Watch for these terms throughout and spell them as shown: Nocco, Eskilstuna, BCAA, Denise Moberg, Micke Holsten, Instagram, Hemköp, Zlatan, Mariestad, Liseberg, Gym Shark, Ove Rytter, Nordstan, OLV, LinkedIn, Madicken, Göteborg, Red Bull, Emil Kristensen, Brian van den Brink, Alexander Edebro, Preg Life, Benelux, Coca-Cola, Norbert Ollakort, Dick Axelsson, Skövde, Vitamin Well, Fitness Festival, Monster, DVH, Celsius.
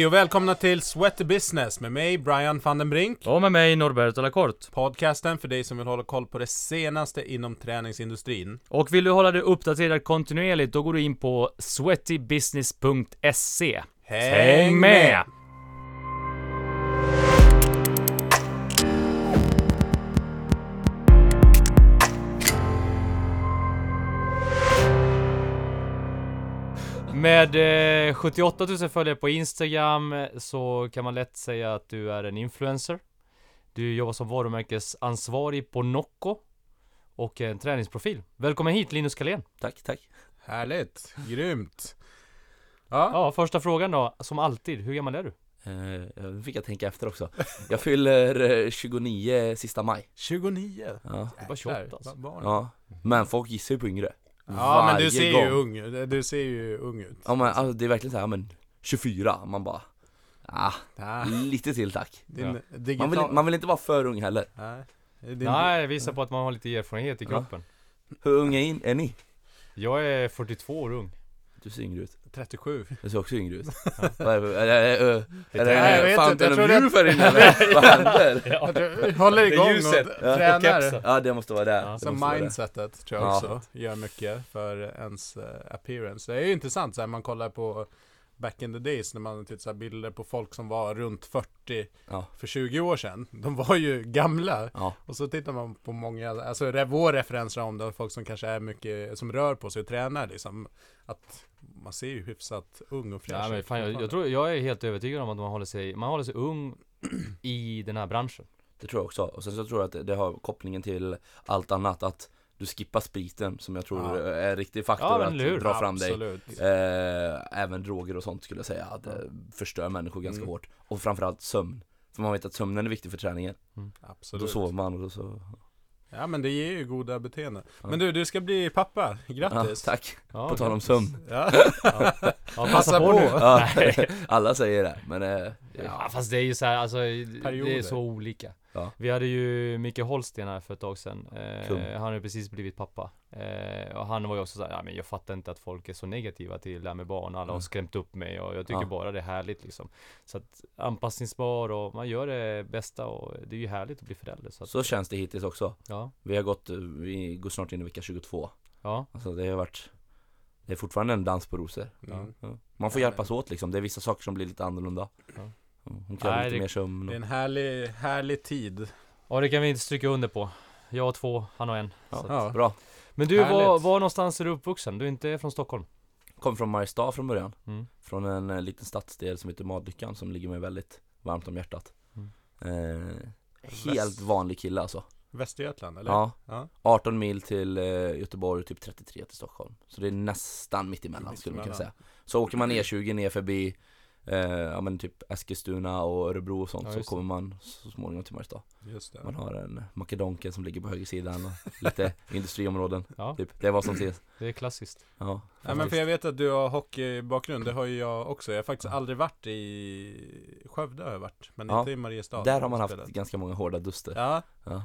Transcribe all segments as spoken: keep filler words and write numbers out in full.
Hej och välkomna till Sweaty Business med mig Brian van den Brink. Och med mig Norbert Ollakort. Podcasten för dig som vill hålla koll på det senaste inom träningsindustrin. Och vill du hålla dig uppdaterad kontinuerligt, då går du in på sweaty business punkt se. Häng, Häng med! Med eh, sjuttioåtta tusen följare på Instagram så kan man lätt säga att du är en influencer. Du jobbar som varumärkesansvarig på Nocco och en träningsprofil. Välkommen hit Linus Kalén. Tack, tack. Härligt, grymt. Ja. ja, första frågan då, som alltid, hur gammal är du? Uh, jag fick jag tänka efter också. Jag fyller tjugonio sista maj. tjugonio? Ja. Det var tjugoåtta alltså. Ja, men folk gissar ju på yngre. Ja, men du ser, ju ung, du ser ju ung ut. Ja, men alltså, det är verkligen så här, men tjugofyra, man bara, ah, ah. lite till tack. Din, ja. digital... man, vill, man vill inte vara för ung heller. Nej, Din... Nej visa på att man har lite erfarenhet i kroppen. Ja. Hur ung är, in, är ni? Jag är fyrtiotvå år ung. Du ser yngre ut. trettiosju. Du ser också yngre ut. Är det fountain of youth här inne? Vad händer? Håller igång och tränar. Ja, det måste vara det. Så mindsetet tror jag också gör mycket för ens appearance. Det är ju intressant så här, man kollar på back in the days när man tittar bilder på folk som var runt fyrtio ja. för tjugo år sedan. De var ju gamla. Ja. Och så tittar man på många, alltså vår referenser om det, folk som kanske är mycket, som rör på sig och tränar liksom. Att man ser ju hyfsat ung och fräsch. Ja, jag, jag, tror, jag är helt övertygad om att man håller sig, man håller sig ung i den här branschen. Det tror jag också. Och sen så tror jag att det, det har kopplingen till allt annat, att du skippar spriten som jag tror ja. är en riktig faktor ja, att lur. dra fram Absolut. dig. Eh, även droger och sånt skulle jag säga att det förstör människor ganska mm. hårt. Och framförallt sömn. För man vet att sömnen är viktig för träningen. Mm. Absolut. Då sover man och då så... Ja, men det ger ju goda beteenden. Ja. Men du, du ska bli pappa. Grattis. Ja, tack. Ja, på tal om sömn. Ja. ja. ja, passa på nu. Ja. Alla säger det. Men, eh, ja, fast det är ju så här, alltså, det är så olika. Ja. Vi hade ju Micke Holsten här för ett tag sedan. Eh, han har precis blivit pappa. Eh, och han var ju också så här, ja, men jag fattar inte att folk är så negativa till det här med barn. Alla mm. har skrämt upp mig och jag tycker ja. bara det är härligt. Liksom. Så att anpassningsbar och man gör det bästa och det är ju härligt att bli förälder. Så, att, så känns det hittills också. Ja. Vi har gått, vi går snart in i vecka tjugotvå. Ja. Alltså det har varit... Det är fortfarande en dans på rosor. Mm. Ja. Man får hjälpas åt liksom. Det är vissa saker som blir lite annorlunda. Ja. Hon Nej, lite det, mer sömn och... det är en härlig, härlig tid. Ja, det kan vi inte stryka under på. Jag har två, han har en. Ja, så att... bra. Men du, var, var någonstans är du uppvuxen? Du är inte från Stockholm? Jag kom från Mariestad från början. Mm. Från en uh, liten stadsdel som heter Madicken, som ligger mig väldigt varmt om hjärtat. Mm. Uh, helt Väst... vanlig kille alltså. Västergötland, eller? Ja. ja. arton mil till uh, Göteborg och typ trettiotre till Stockholm. Så det är nästan mitt emellan, skulle man kunna säga. Så åker man E tjugo ner förbi... Eh, ja, men typ Eskilstuna och Örebro och sånt, ja, så kommer man så småningom till Mariestad. Just det. Man har en Makedonien som ligger på högersidan och lite industriområden. Ja. Typ. Det är vad som ses. Det är klassiskt. Ja, ja, men för jag vet att du har hockeybakgrund, det har ju jag också. Jag har faktiskt aldrig varit i Skövde, har jag varit, men ja. inte i Mariestad. Där har man haft ganska många hårda duster. Ja. ja.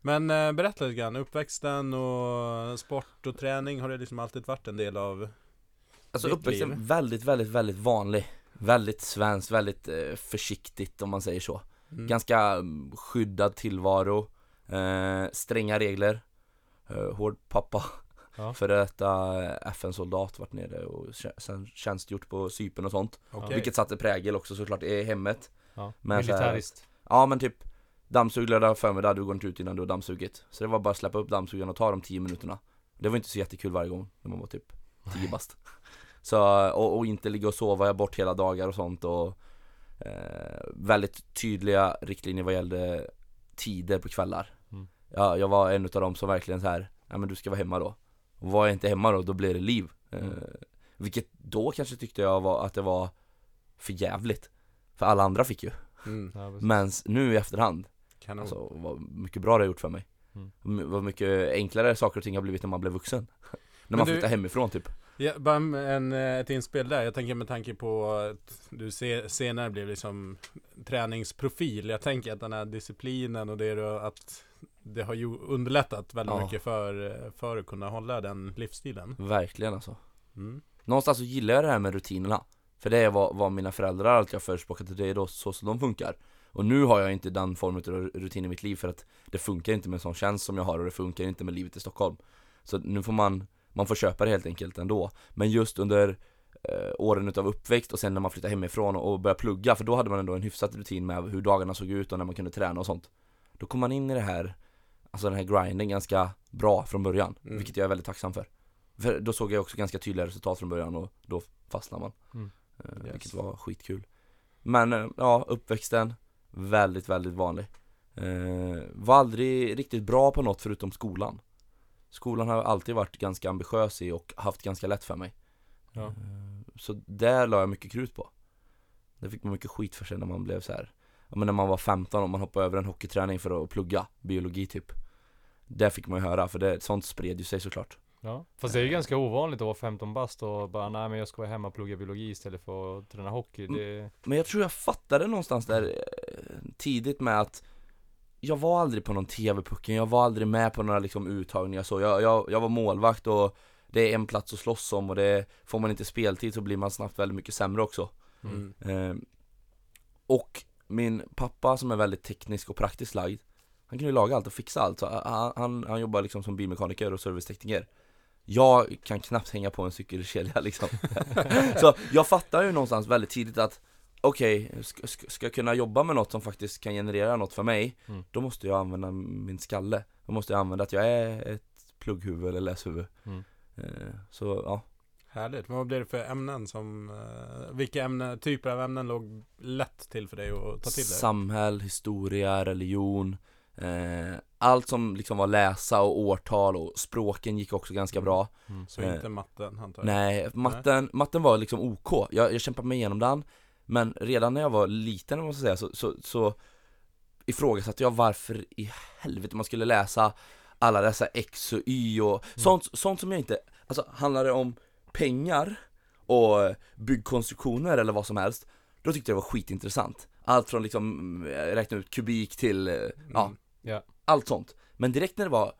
Men eh, berätta lite grann, uppväxten och sport och träning, har det liksom alltid varit en del av alltså uppväxten liv? väldigt, väldigt, väldigt vanlig. Väldigt svenskt, väldigt eh, försiktigt om man säger så. Mm. Ganska skyddad tillvaro, eh, stränga regler, eh, hård pappa. Ja. För detta F N-soldat varit nere och sen tjänstgjort på Cypern och sånt. Okay. Vilket satte prägel också såklart i hemmet. Ja. Men, militäriskt. Så här, ja, men typ dammsuglöda förmiddag, du går inte ut innan du har dammsugit. Så det var bara att släppa upp dammsugen och ta de tio minuterna. Det var inte så jättekul varje gång när man var typ tio bast. Så, och, och inte ligga och sova, jag bort hela dagar och sånt. Och eh, väldigt tydliga riktlinjer vad gällde tider på kvällar. Mm. Ja, jag var en av dem som verkligen så här, ja men du ska vara hemma då. Och var jag inte hemma då, då blir det liv. Mm. Eh, vilket då kanske tyckte jag var, att det var för jävligt. För alla andra fick ju. Mm. Ja, men nu i efterhand, alltså, vad mycket bra det har gjort för mig. Mm. Vad mycket enklare saker och ting har blivit när man blev vuxen. När man du... flyttar hemifrån typ. Ja, bara en, ett inspel där. Jag tänker med tanke på att du ser, senare blev liksom träningsprofil. Jag tänker att den här disciplinen och det, då, att det har ju underlättat väldigt ja. mycket för, för att kunna hålla den livsstilen. Verkligen alltså. Mm. Någonstans så gillar jag det här med rutinerna. För det var, var mina föräldrar att jag förespråkade, det är då så som de funkar. Och nu har jag inte den formen av rutin i mitt liv, för att det funkar inte med en sån tjänst som jag har, och det funkar inte med livet i Stockholm. Så nu får man, man får köpa det helt enkelt ändå. Men just under eh, åren utav uppväxt och sen när man flyttade hemifrån och, och började plugga, för då hade man ändå en hyfsad rutin med hur dagarna såg ut och när man kunde träna och sånt. Då kom man in i det här, alltså den här grinding ganska bra från början, mm. vilket jag är väldigt tacksam för. För då såg jag också ganska tydliga resultat från början, och då fastnade man. Mm. Yes. Vilket var skitkul. Men ja, uppväxten väldigt, väldigt vanlig. eh, Var aldrig riktigt bra på något förutom skolan. Skolan har alltid varit ganska ambitiös i och haft ganska lätt för mig, ja. eh, Så där la jag mycket krut på. Det fick man mycket skit för sig när man blev så här. Ja, men när man var femton och man hoppade över en hockeyträning för att plugga biologi typ. Det fick man ju höra, för det, sånt spred ju sig såklart. Ja, fast det är ju ganska ovanligt att vara femton bast och bara nej, men jag ska vara hemma och plugga biologi istället för att träna hockey. Det... Men jag tror jag fattade någonstans där tidigt med att jag var aldrig på någon tv-pucken, jag var aldrig med på några liksom uttagningar så. Jag, jag, jag var målvakt, och det är en plats att slåss om, och det, får man inte speltid så blir man snabbt väldigt mycket sämre också. Mm. Ehm, och min pappa som är väldigt teknisk och praktiskt lagd, han kunde laga allt och fixa allt. Så han, han, han jobbar liksom som bilmekaniker och servicetekniker. Jag kan knappt hänga på en cykelkedja liksom. Så jag fattar ju någonstans väldigt tidigt att okej, okay, ska, ska jag kunna jobba med något som faktiskt kan generera något för mig, mm. då måste jag använda min skalle. Då måste jag använda att jag är ett plugghuvud eller läshuvud. Mm. Så ja. Härligt. Men vad blev det för ämnen som, vilka ämnen, typer av ämnen låg lätt till för dig att ta till dig? Samhäll, historia, religion. Allt som liksom var läsa och årtal, och språken gick också ganska bra. Mm. Så inte matten antar jag. Nej, matten, matten var liksom OK. Jag, jag kämpade mig igenom den. Men redan när jag var liten, måste säga, så, så, så ifrågasatte jag varför i helvete man skulle läsa alla dessa X och Y och mm. sånt, sånt som jag inte... Alltså handlade om pengar och byggkonstruktioner eller vad som helst, då tyckte jag det var skitintressant. Allt från liksom räkna ut kubik till mm. ja, yeah. allt sånt. Men direkt när det var,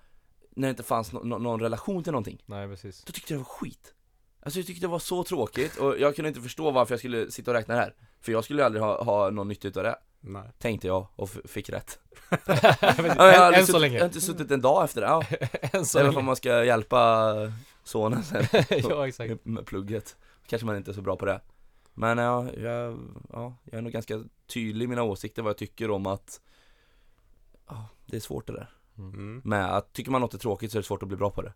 när det inte fanns no- no- någon relation till någonting. Nej, precis. Då tyckte jag det var skit. Alltså jag tyckte det var så tråkigt, och jag kunde inte förstå varför jag skulle sitta och räkna det här. För jag skulle aldrig ha, ha någon nytta utav det. Nej. Tänkte jag, och f- fick rätt. jag än, än så länge. Jag har inte suttit en dag efter det. Ja. än så länge. Eller om man ska hjälpa sonen sen. ja, exakt. Med plugget. Kanske man inte är så bra på det. Men ja, jag, ja, jag är nog ganska tydlig i mina åsikter vad jag tycker om att ja, det är svårt det där. Mm. Men att tycker man något är tråkigt så är det svårt att bli bra på det.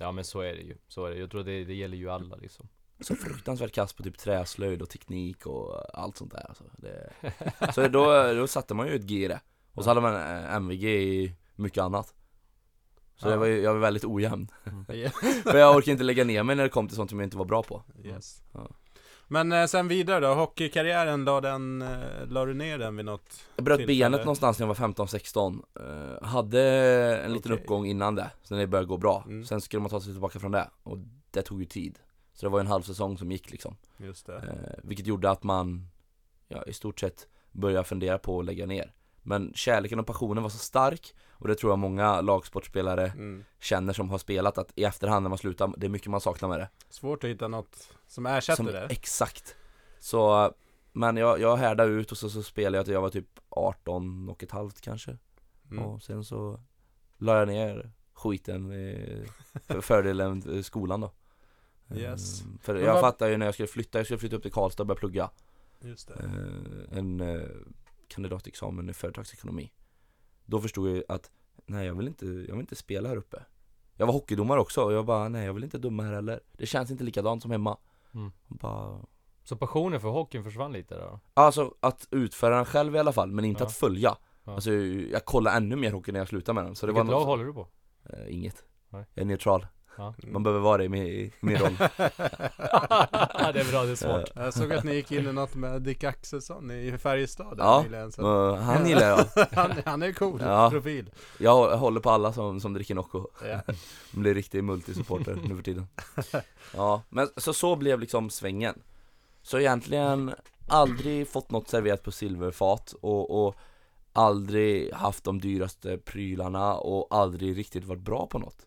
Ja, men så är det ju. Så är det. Jag tror det, det gäller ju alla liksom. Så fruktansvärt kast på typ träslöjd och teknik och allt sånt där. Alltså. Det, så då, då satte man ju ett G i det. Och så hade man M V G i mycket annat. Så ja. jag, var, jag var väldigt ojämn. Mm. För jag orkade inte lägga ner mig när det kom till sånt som jag inte var bra på. Yes. Ja. Men sen vidare då, hockeykarriären, la, den, la du ner den vid något? Jag bröt tillfälle. Benet någonstans när jag var femton sexton. Hade en liten okay. uppgång innan det, så när det började gå bra. Mm. Sen skulle man ta sig tillbaka från det, och det tog ju tid. Så det var en halv säsong som gick liksom. Just det. Eh, vilket gjorde att man ja, i stort sett började fundera på att lägga ner. Men kärleken och passionen var så stark, och det tror jag många lagsportspelare mm. känner som har spelat, att i efterhand när man slutar, det är mycket man saknar med det. Svårt att hitta något som ersätter som, det. Exakt. Så, men jag, jag härdade ut, och så, så spelade jag till jag var typ arton och ett halvt kanske. Mm. Och sen så la jag ner skiten i fördelen skolan då. Yes. Mm, för jag var... fattade ju när jag skulle flytta, jag skulle flytta upp till Karlstad och börja plugga. Just det. Eh, en... Eh, kandidatexamen i företagsekonomi. Då förstod jag att nej, jag vill inte jag vill inte spela här uppe. Jag var hockeydomare också, och jag bara nej, jag vill inte dumma här heller. Det känns inte likadant som hemma. Mm. Bara... Så passionen för hockeyn försvann lite då? Alltså att utföra den själv i alla fall, men inte ja. Att följa. Ja. Alltså jag kollar ännu mer hockey när jag slutar med den. Så det Vilket var något... lag håller du på? Eh, inget. Nej. Jag är neutral. Ja. Man behöver vara i min, min roll. Det är bra, det är svårt. Jag såg att ni gick in i något med Dick Axelsson i Färjestad. Ja, han gillar jag. han, han är cool, ja. Profil. Jag håller på alla som, som dricker Nocco. Ja. De blir riktig multisupporter nu för tiden. Ja, men så, så blev liksom svängen. Så egentligen aldrig fått något serverat på silverfat, och, och aldrig haft de dyraste prylarna, och aldrig riktigt varit bra på något.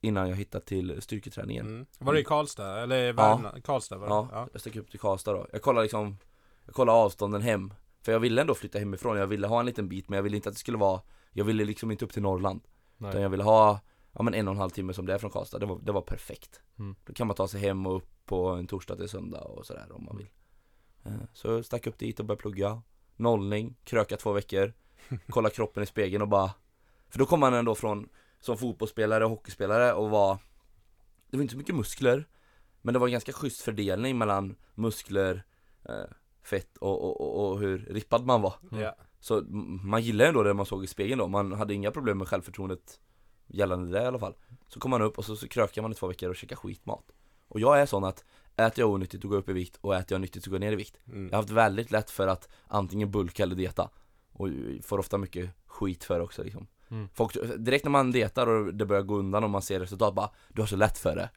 innan jag hittade till styrketräningen. Mm. Var det i Karlstad? Eller Värmland? Ja. Karlstad var det? Ja, ja, jag stack upp till Karlstad då. Jag kollade, liksom, jag kollade avstånden hem. För jag ville ändå flytta hemifrån. Jag ville ha en liten bit, men jag ville inte att det skulle vara... Jag ville liksom inte upp till Norrland. Nej. Utan jag ville ha ja, men en och en halv timme som det är från Karlstad. Det var, det var perfekt. Mm. Då kan man ta sig hem och upp på en torsdag till söndag och sådär om man vill. Så jag stack upp dit och började plugga. Nollning, kröka två veckor. Kolla kroppen i spegeln och bara... För då kom man ändå från... som fotbollsspelare och hockeyspelare och var, det var inte så mycket muskler, men det var en ganska schysst fördelning mellan muskler, eh, fett och, och, och, och hur rippad man var. Mm. Så man gillade ändå det man såg i spegeln då. Man hade inga problem med självförtroendet gällande det i alla fall. Så kom man upp och så, så krökar man i två veckor och käkar skitmat. Och jag är sån att äter jag onyttigt och går upp i vikt och äter jag nyttigt och går ner i vikt. Mm. Jag har haft väldigt lätt för att antingen bulka eller dieta. Och får ofta mycket skit för också liksom. Mm. Folk, direkt när man dietar och det börjar gå undan och man ser resultat, bara, du har så lätt för det.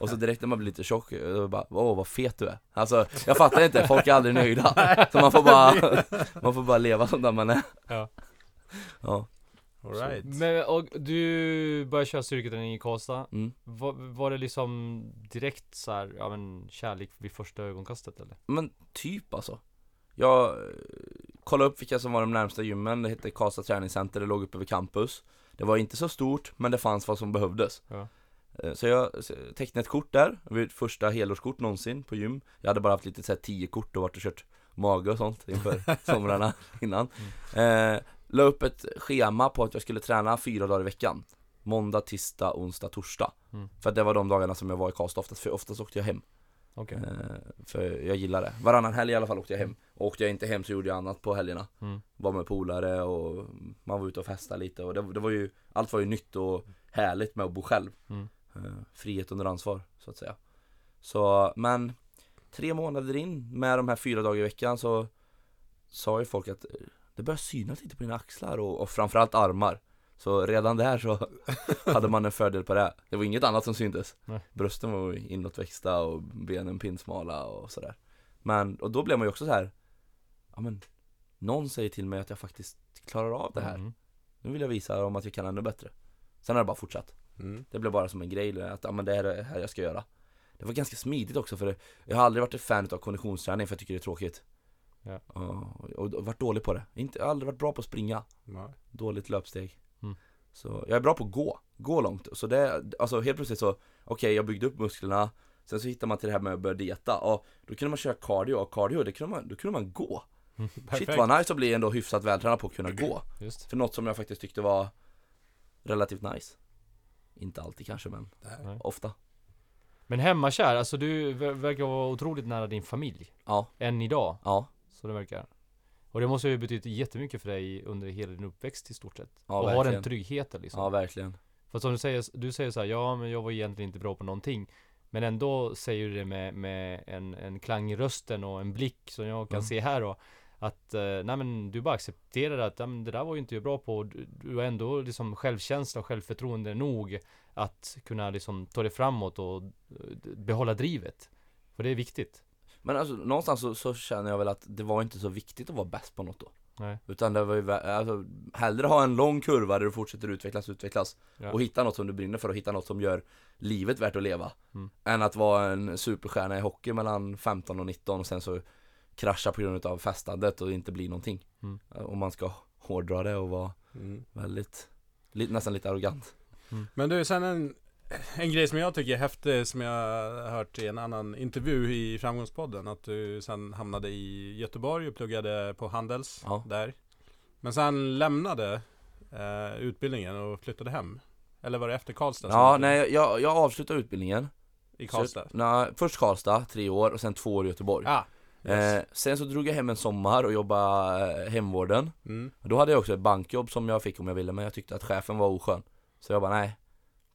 Och så direkt när man blir lite tjock, då bara, åh vad fet du är. Alltså, jag fattar inte, folk är aldrig nöjda. Så man får bara, man får bara leva som där man är. Ja. Ja. All right. Men och, du började köra styrketräning i Karlstad. Mm. Var, var det liksom direkt så här, ja men kärlek vid första ögonkastet eller? Men typ alltså. Jag kollade upp vilka som var de närmsta gymmen. Det hette Karlstad träningscenter, det låg uppe vid campus. Det var inte så stort, men det fanns vad som behövdes. Ja. Så jag tecknade ett kort där. Det var mitt första helårskort någonsin på gym. Jag hade bara haft lite så här tio kort och varit och kört mage och sånt inför somrarna innan. Mm. Eh, la upp ett schema på att jag skulle träna fyra dagar i veckan. Måndag, tisdag, onsdag, torsdag. Mm. För det var de dagarna som jag var i Karlstad oftast. För oftast åkte jag hem. Okay. För jag gillar det. Varannan helg i alla fall åkte jag hem. Och åkte jag inte hem så gjorde jag annat på helgerna. Mm. Var med polare och man var ute och festade lite. Och det, det var ju, allt var ju nytt och härligt med att bo själv. Mm. Frihet under ansvar så att säga. Så, men tre månader in med de här fyra dagar i veckan så sa ju folk att det börjar synas lite på dina axlar och, och framförallt armar. Så redan där så hade man en fördel på det här. Det var inget annat som syntes. Nej. Brösten var inåtväxta och benen pinsmala och sådär. Men, och då blev man ju också så här. Ja men, någon säger till mig att jag faktiskt klarar av det här. Mm. Nu vill jag visa dem att jag kan ännu bättre. Sen har det bara fortsatt. Mm. Det blev bara som en grej. Att ja, men det är det här jag ska göra. Det var ganska smidigt också. För jag har aldrig varit ett fan av konditionsträning för jag tycker det är tråkigt. Ja. Och, och, och varit dålig på det. Inte, jag har aldrig varit bra på att springa. Nej. Dåligt löpsteg. Mm. Så jag är bra på att gå, gå långt. Så det, alltså helt plötsligt så, okej okay, jag byggde upp musklerna. Sen så hittar man till det här med att börja dieta. Och då kunde man köra cardio och cardio, det kunde man, då kunde man gå. Mm, shit vad nice att bli ändå hyfsat vältränad på att kunna gå. Just. För något som jag faktiskt tyckte var relativt nice. Inte alltid kanske, men nej, ofta. Men hemma kär, alltså du verkar vara otroligt nära din familj. Ja. Än idag. Ja. Så det verkar. Och det måste ju betyda jättemycket för dig under hela din uppväxt i stort sett. Ja, och ha den tryggheten liksom. Ja, verkligen. För som du säger, du säger så här, ja men jag var egentligen inte bra på någonting. Men ändå säger du det med, med en, en klang i rösten och en blick som jag kan mm. se här då. Att nej, men du bara accepterar att nej, men det där var ju inte jag bra på. Du, du har ändå liksom självkänsla och självförtroende nog att kunna liksom ta det framåt och behålla drivet. För det är viktigt. Men alltså, någonstans så, så känner jag väl att det var inte så viktigt att vara bäst på något då. Nej. Utan det var ju alltså, hellre ha en lång kurva där du fortsätter utvecklas, utvecklas ja. Och hitta något som du brinner för och hitta något som gör livet värt att leva. Mm. Än att vara en superstjärna i hockey mellan femton och nitton och sen så krascha på grund av festandet och inte bli någonting. Mm. Om man ska hårdra det och vara mm. väldigt, li, nästan lite arrogant. Mm. Men du, sen en En grej som jag tycker är häftig som jag har hört i en annan intervju i Framgångspodden, att du sen hamnade i Göteborg och pluggade på Handels ja. Där. Men sen lämnade eh, utbildningen och flyttade hem. Eller var det efter Karlstad? Ja, nej, jag, jag avslutade utbildningen. I Karlstad? Så, nej, först Karlstad, tre år och sen två år i Göteborg. Ah, yes. eh, sen så drog jag hem en sommar och jobbade hemvården. Mm. Då hade jag också ett bankjobb som jag fick om jag ville, men jag tyckte att chefen var oskön. Så jag bara nej.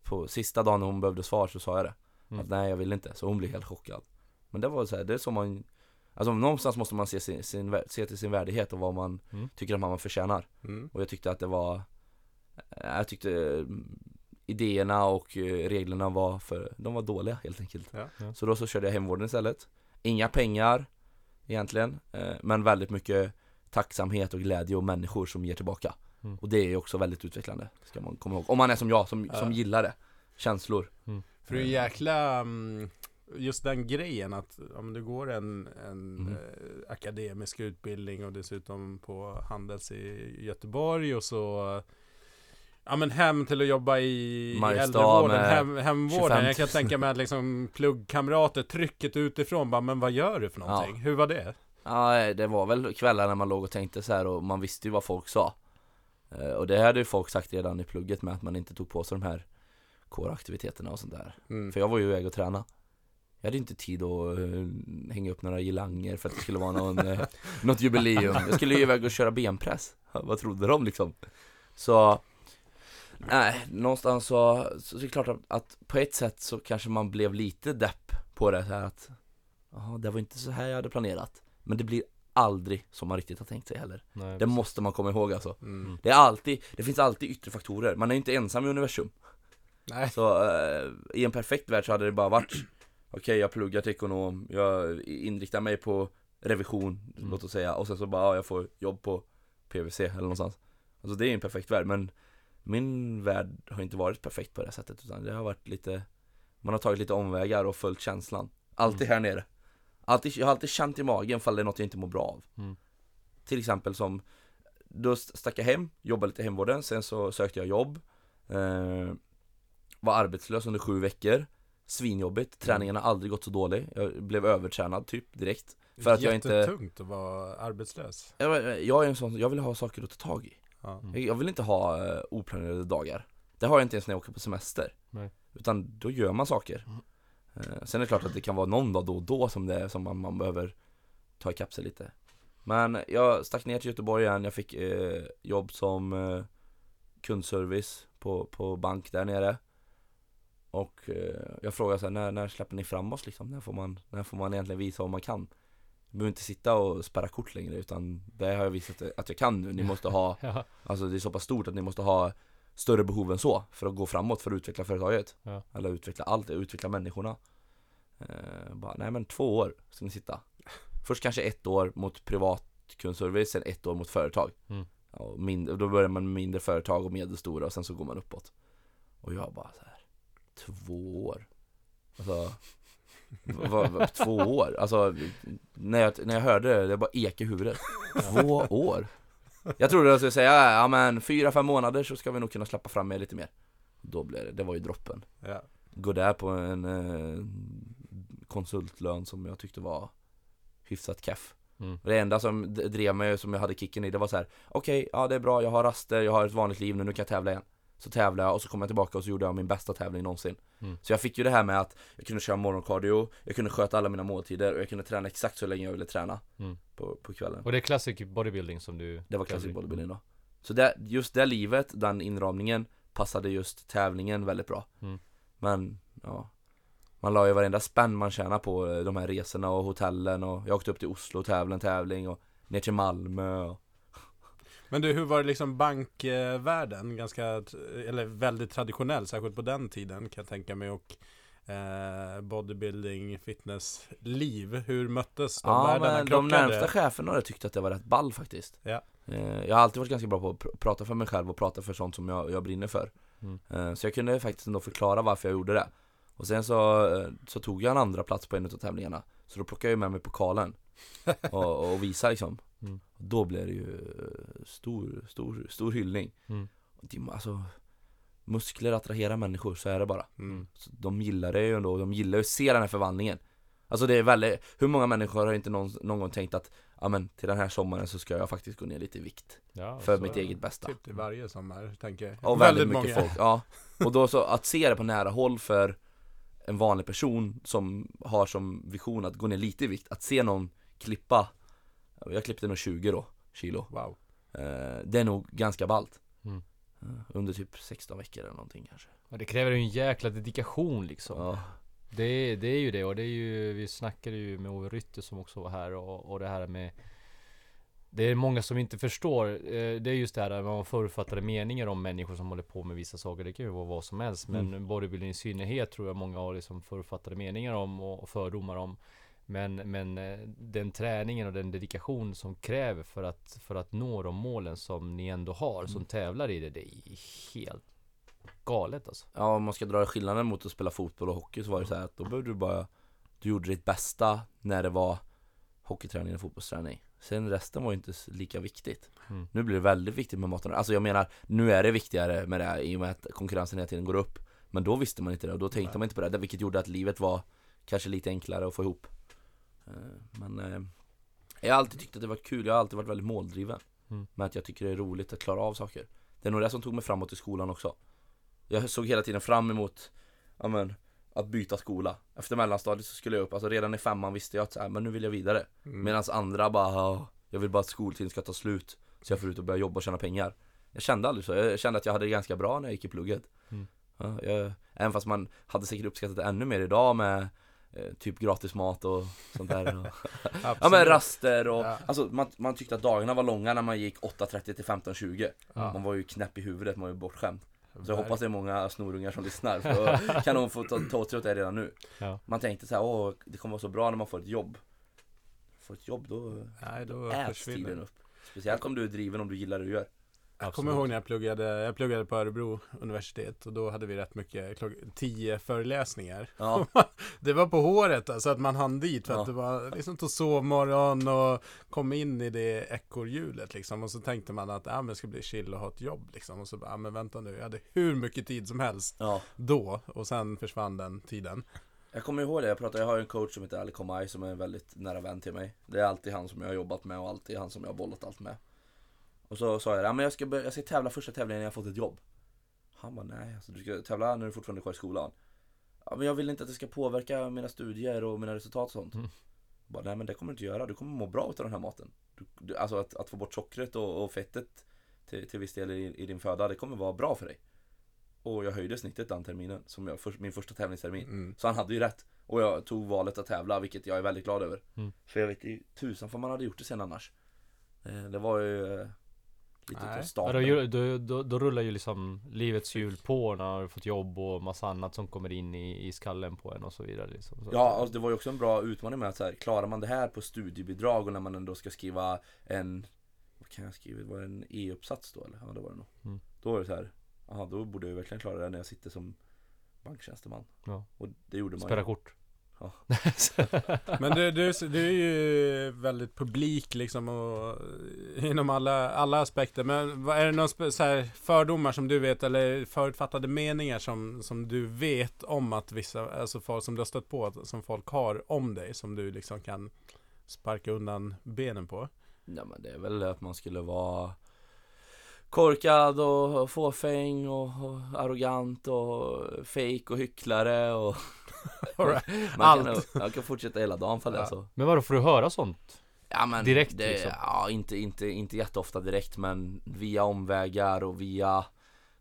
På sista dagen när hon behövde svar så sa jag det. Mm. Att nej, jag vill inte. Så hon blev helt chockad. Men det var så här, det är som man... Alltså någonstans måste man se, sin, sin, se till sin värdighet och vad man mm. tycker att man förtjänar. Mm. Och jag tyckte att det var... Jag tyckte idéerna och reglerna var för... De var dåliga helt enkelt. Ja, ja. Så då så körde jag hemvården istället. Inga pengar egentligen. Men väldigt mycket tacksamhet och glädje och människor som ger tillbaka. Mm. Och det är ju också väldigt utvecklande, ska man komma ihåg. Om man är som jag, som, som gillar det. känslor. Mm. För det är jäkla... Just den grejen att om du går en, en mm. eh, akademisk utbildning och dessutom på Handels i Göteborg och så... Ja, men hem till att jobba i äldrevården, hem, hemvården. Jag kan tänka mig att liksom pluggkamrater, trycket utifrån, bara, men vad gör du för någonting? Ja. Hur var det? Ja, det var väl kvällar när man låg och tänkte så här och man visste ju vad folk sa. Och det hade ju folk sagt redan i plugget med att man inte tog på sig de här kåraktiviteterna och sånt där. Mm. För jag var ju iväg och träna. Jag hade inte tid att hänga upp några gilanger för att det skulle vara någon, något jubileum. Jag skulle ju iväg och köra benpress. Vad trodde de liksom? Så... Nej, någonstans så, så det är klart att, att på ett sätt så kanske man blev lite depp på det här att aha, det var inte så här jag hade planerat. Men det blir aldrig som man riktigt har tänkt sig heller. Nej, det precis. Måste man komma ihåg alltså. Mm. Det, är alltid, det finns alltid yttre faktorer. Man är ju inte ensam i universum. Nej. Så eh, i en perfekt värld så hade det bara varit okej, okay, jag pluggar till ekonom, jag inriktar mig på revision, mm. låt oss säga. Och sen så bara, ja, jag får jobb på P V C eller någonstans. Alltså det är ju en perfekt värld, men min värld har inte varit perfekt på det sättet, utan det har varit lite, man har tagit lite omvägar och följt känslan. Alltid mm. här nere. Alltid, jag har alltid känt i magen fall det är något jag inte mår bra av. Mm. Till exempel som, då stack jag hem, jobbade lite i hemvården, sen så sökte jag jobb. Eh, var arbetslös under sju veckor. Svinjobbigt, träningen har aldrig gått så dålig. Jag blev övertränad typ direkt. För att jag inte... Jättetungt att vara arbetslös. Jag, jag är en sån, jag vill ha saker att ta tag i. Mm. Jag vill inte ha uh, oplanerade dagar. Det har jag inte ens när jag åker på semester. Nej. Utan då gör man saker. mm. uh, Sen är det klart att det kan vara någon dag då och då som, det är, som man, man behöver ta i kapsel lite. Men jag stack ner till Göteborg igen. Jag fick uh, jobb som uh, kundservice på, på bank där nere. Och uh, jag frågade så här, när, när släpper ni fram oss liksom? När får man, när får man egentligen visa vad man kan? Jag behöver inte sitta och spärra kort längre, utan det har jag visat att jag kan nu. Ni måste ha, ja. Alltså det är så pass stort att ni måste ha större behov än så för att gå framåt, för att utveckla företaget. Ja. Eller utveckla allt, utveckla människorna. Eh, bara, nej men två år ska ni sitta. Först kanske ett år mot privat kundservice, sen ett år mot företag. Mm. Och mindre, då börjar man med mindre företag och medelstora och sen så går man uppåt. Och jag bara så här, två år. Alltså... Var, var, två år. Alltså, när, jag, när jag hörde det, det bara ek i huvudet. Två år. Jag trodde jag skulle säga, ja men fyra, fem månader så ska vi nog kunna släppa fram mig lite mer. Då blev det, det var ju droppen. Ja. Gå där på en eh, konsultlön som jag tyckte var hyfsat keff. Mm. Det enda som drev mig, som jag hade kicken i, det var så här: okej, okay, ja det är bra, jag har raster, jag har ett vanligt liv nu, nu kan jag tävla igen. Så tävlade jag och så kom jag tillbaka och så gjorde jag min bästa tävling någonsin. Mm. Så jag fick ju det här med att jag kunde köra morgonkardio, jag kunde sköta alla mina måltider och jag kunde träna exakt så länge jag ville träna mm. på, på kvällen. Och det är classic bodybuilding som du... Det var classic bodybuilding då. Så det, just det livet, den inramningen passade just tävlingen väldigt bra. Mm. Men ja, man la ju varenda spänn man tjänar på de här resorna och hotellen. Och jag åkte upp till Oslo och tävling, tävling och ner till Malmö och... Men du, hur var det liksom bankvärlden? Ganska, eller väldigt traditionell, särskilt på den tiden kan jag tänka mig. Och eh, bodybuilding, fitness, liv. Hur möttes de ja, världarna? Men de närmsta cheferna hade tyckt att det var rätt ball faktiskt. Ja. Eh, jag har alltid varit ganska bra på att pr- prata för mig själv och prata för sånt som jag, jag brinner för. Mm. Eh, så jag kunde faktiskt ändå förklara varför jag gjorde det. Och sen så, så tog jag en andra plats på en av tävlingarna. Så då plockade jag med mig pokalen och, och visade liksom. Mm. Då blev det ju stor, stor, stor hyllning. Mm. De, alltså, muskler attraherar människor, så är det bara. Mm. Så de gillar det ju ändå, de gillar att se den här förvandlingen. Alltså det är väldigt, hur många människor har inte någon, någon gång tänkt att ja, men, till den här sommaren så ska jag faktiskt gå ner lite i vikt. Ja, för mitt eget bästa. Typ i varje sommar, tänker jag. Och väldigt, väldigt mycket många. Folk. Ja. Och då så, att se det på nära håll för en vanlig person som har som vision att gå ner lite i vikt, att se någon klippa. Jag klippte nog tjugo då, kilo. Wow. Det är nog ganska ballt. Mm. Under typ sexton veckor eller någonting kanske. Ja, det kräver ju en jäkla dedikation liksom. Ja. Det, det är ju det, och det är ju, vi snackade ju med Ove Rytter som också var här och, och det här med, det är många som inte förstår. Det är just det här att man förutfattade meningar om människor som håller på med vissa saker. Det kan ju vara vad som helst, men mm. bodybuilding i synnerhet tror jag många har liksom förutfattade meningar om och fördomar om. Men, men den träningen och den dedikation som kräver för att, för att nå de målen som ni ändå har, som mm. tävlar i det, det är helt galet alltså. Ja, om man ska dra skillnaden mot att spela fotboll och hockey så var det så här att då behövde du bara, du gjorde ditt bästa när det var hockeyträning och fotbollsträning. Sen resten var ju inte lika viktigt. Mm. Nu blir det väldigt viktigt med maten. Alltså jag menar, nu är det viktigare med det här, i och med att konkurrensen hela tiden går upp. Men då visste man inte det och då tänkte Nej. man inte på det. Vilket gjorde att livet var kanske lite enklare att få ihop. Men eh, jag har alltid tyckt att det var kul. Jag har alltid varit väldigt måldriven. Mm. Men att jag tycker det är roligt att klara av saker. Det är nog det som tog mig framåt i skolan också. Jag såg hela tiden fram emot amen, att byta skola. Efter mellanstadiet så skulle jag upp. Alltså redan i femman visste jag att så här, men nu vill jag vidare. Mm. Medan andra bara, jag vill bara att skoltiden ska ta slut. Så jag får ut och börja jobba och tjäna pengar. Jag kände aldrig så. Jag kände att jag hade det ganska bra när jag gick i plugget. Mm. Ja, jag, även fast man hade säkert uppskattat det ännu mer idag med eh, typ gratis mat och sånt där. Ja, men raster och ja. Alltså, man, man tyckte att dagarna var långa när man gick åtta trettio till femton tjugo. Ja. Man var ju knäpp i huvudet, man var ju bortskämd. Så jag hoppas det är många snorungar som lyssnar, för kan de få ta, ta åt sig åt det redan nu. Ja. Man tänkte så här, åh, det kommer vara så bra när man får ett jobb. Får ett jobb då, nej, då äts tiden upp. Speciellt om du är driven, om du gillar det du gör. Jag Absolut. kommer ihåg när jag pluggade, jag pluggade på Örebro universitet och då hade vi rätt mycket tio föreläsningar. Ja. Det var på håret alltså att man hann dit för ja. att det var liksom tog sovmorgon och kom in i det ekorrhjulet liksom. Och så tänkte man att ah, men jag ska bli chill och ha ett jobb liksom. Och så bara, ah, men vänta nu, jag hade hur mycket tid som helst ja. då och sen försvann den tiden. Jag kommer ihåg det, jag pratade, jag har en coach som heter Ali Komai som är en väldigt nära vän till mig. Det är alltid han som jag har jobbat med och alltid han som jag har bollat allt med. Och så sa jag, ja, men jag ska, börja, jag ska tävla första tävlingen när jag fått ett jobb. Han bara, nej, alltså, du ska tävla när du fortfarande är kvar i skolan. Ja, men jag vill inte att det ska påverka mina studier och mina resultat och sånt. Mm. Jag bara, nej, men det kommer du inte göra. Du kommer må bra utav den här maten. Du, du, alltså att, att få bort sockret och, och fettet till, till viss del i, i din föda, det kommer vara bra för dig. Och jag höjde snittet den terminen, som jag, för, min första tävlingstermin. Mm. Så han hade ju rätt. Och jag tog valet att tävla, vilket jag är väldigt glad över. Mm. För jag vet ju tusan för man hade gjort det sen annars. Det var ju... Ja, då, då, då, då rullar ju liksom livets hjul på när man har fått jobb och massa annat som kommer in i, i skallen på en och så vidare liksom. Så ja, alltså, det var ju också en bra utmaning med att så här, klarar man det här på studiebidrag och när man ändå ska skriva en, vad kan jag skriva, var det en e-uppsats då eller? Ja, det var det nog. Mm. Då är det så här, aha, då borde jag verkligen klara det när jag sitter som banktjänsteman. Ja. Och det gjorde man. Spärra kort. Ja. Men du, du, du är ju väldigt publik liksom och inom alla, alla aspekter. Men är det några så här fördomar som du vet eller förutfattade meningar som, som du vet om att vissa, alltså folk som du har stött på, som folk har om dig som du liksom kan sparka undan benen på? Ja, men det är väl att man skulle vara korkad och fåfäng och arrogant och fake och hycklare och right. Man kan, jag kan fortsätta hela dagen för det, ja. Alltså. Men vadå, får du höra sånt? Ja, men direkt det, liksom? Ja, inte, inte, inte jätteofta direkt, men via omvägar och via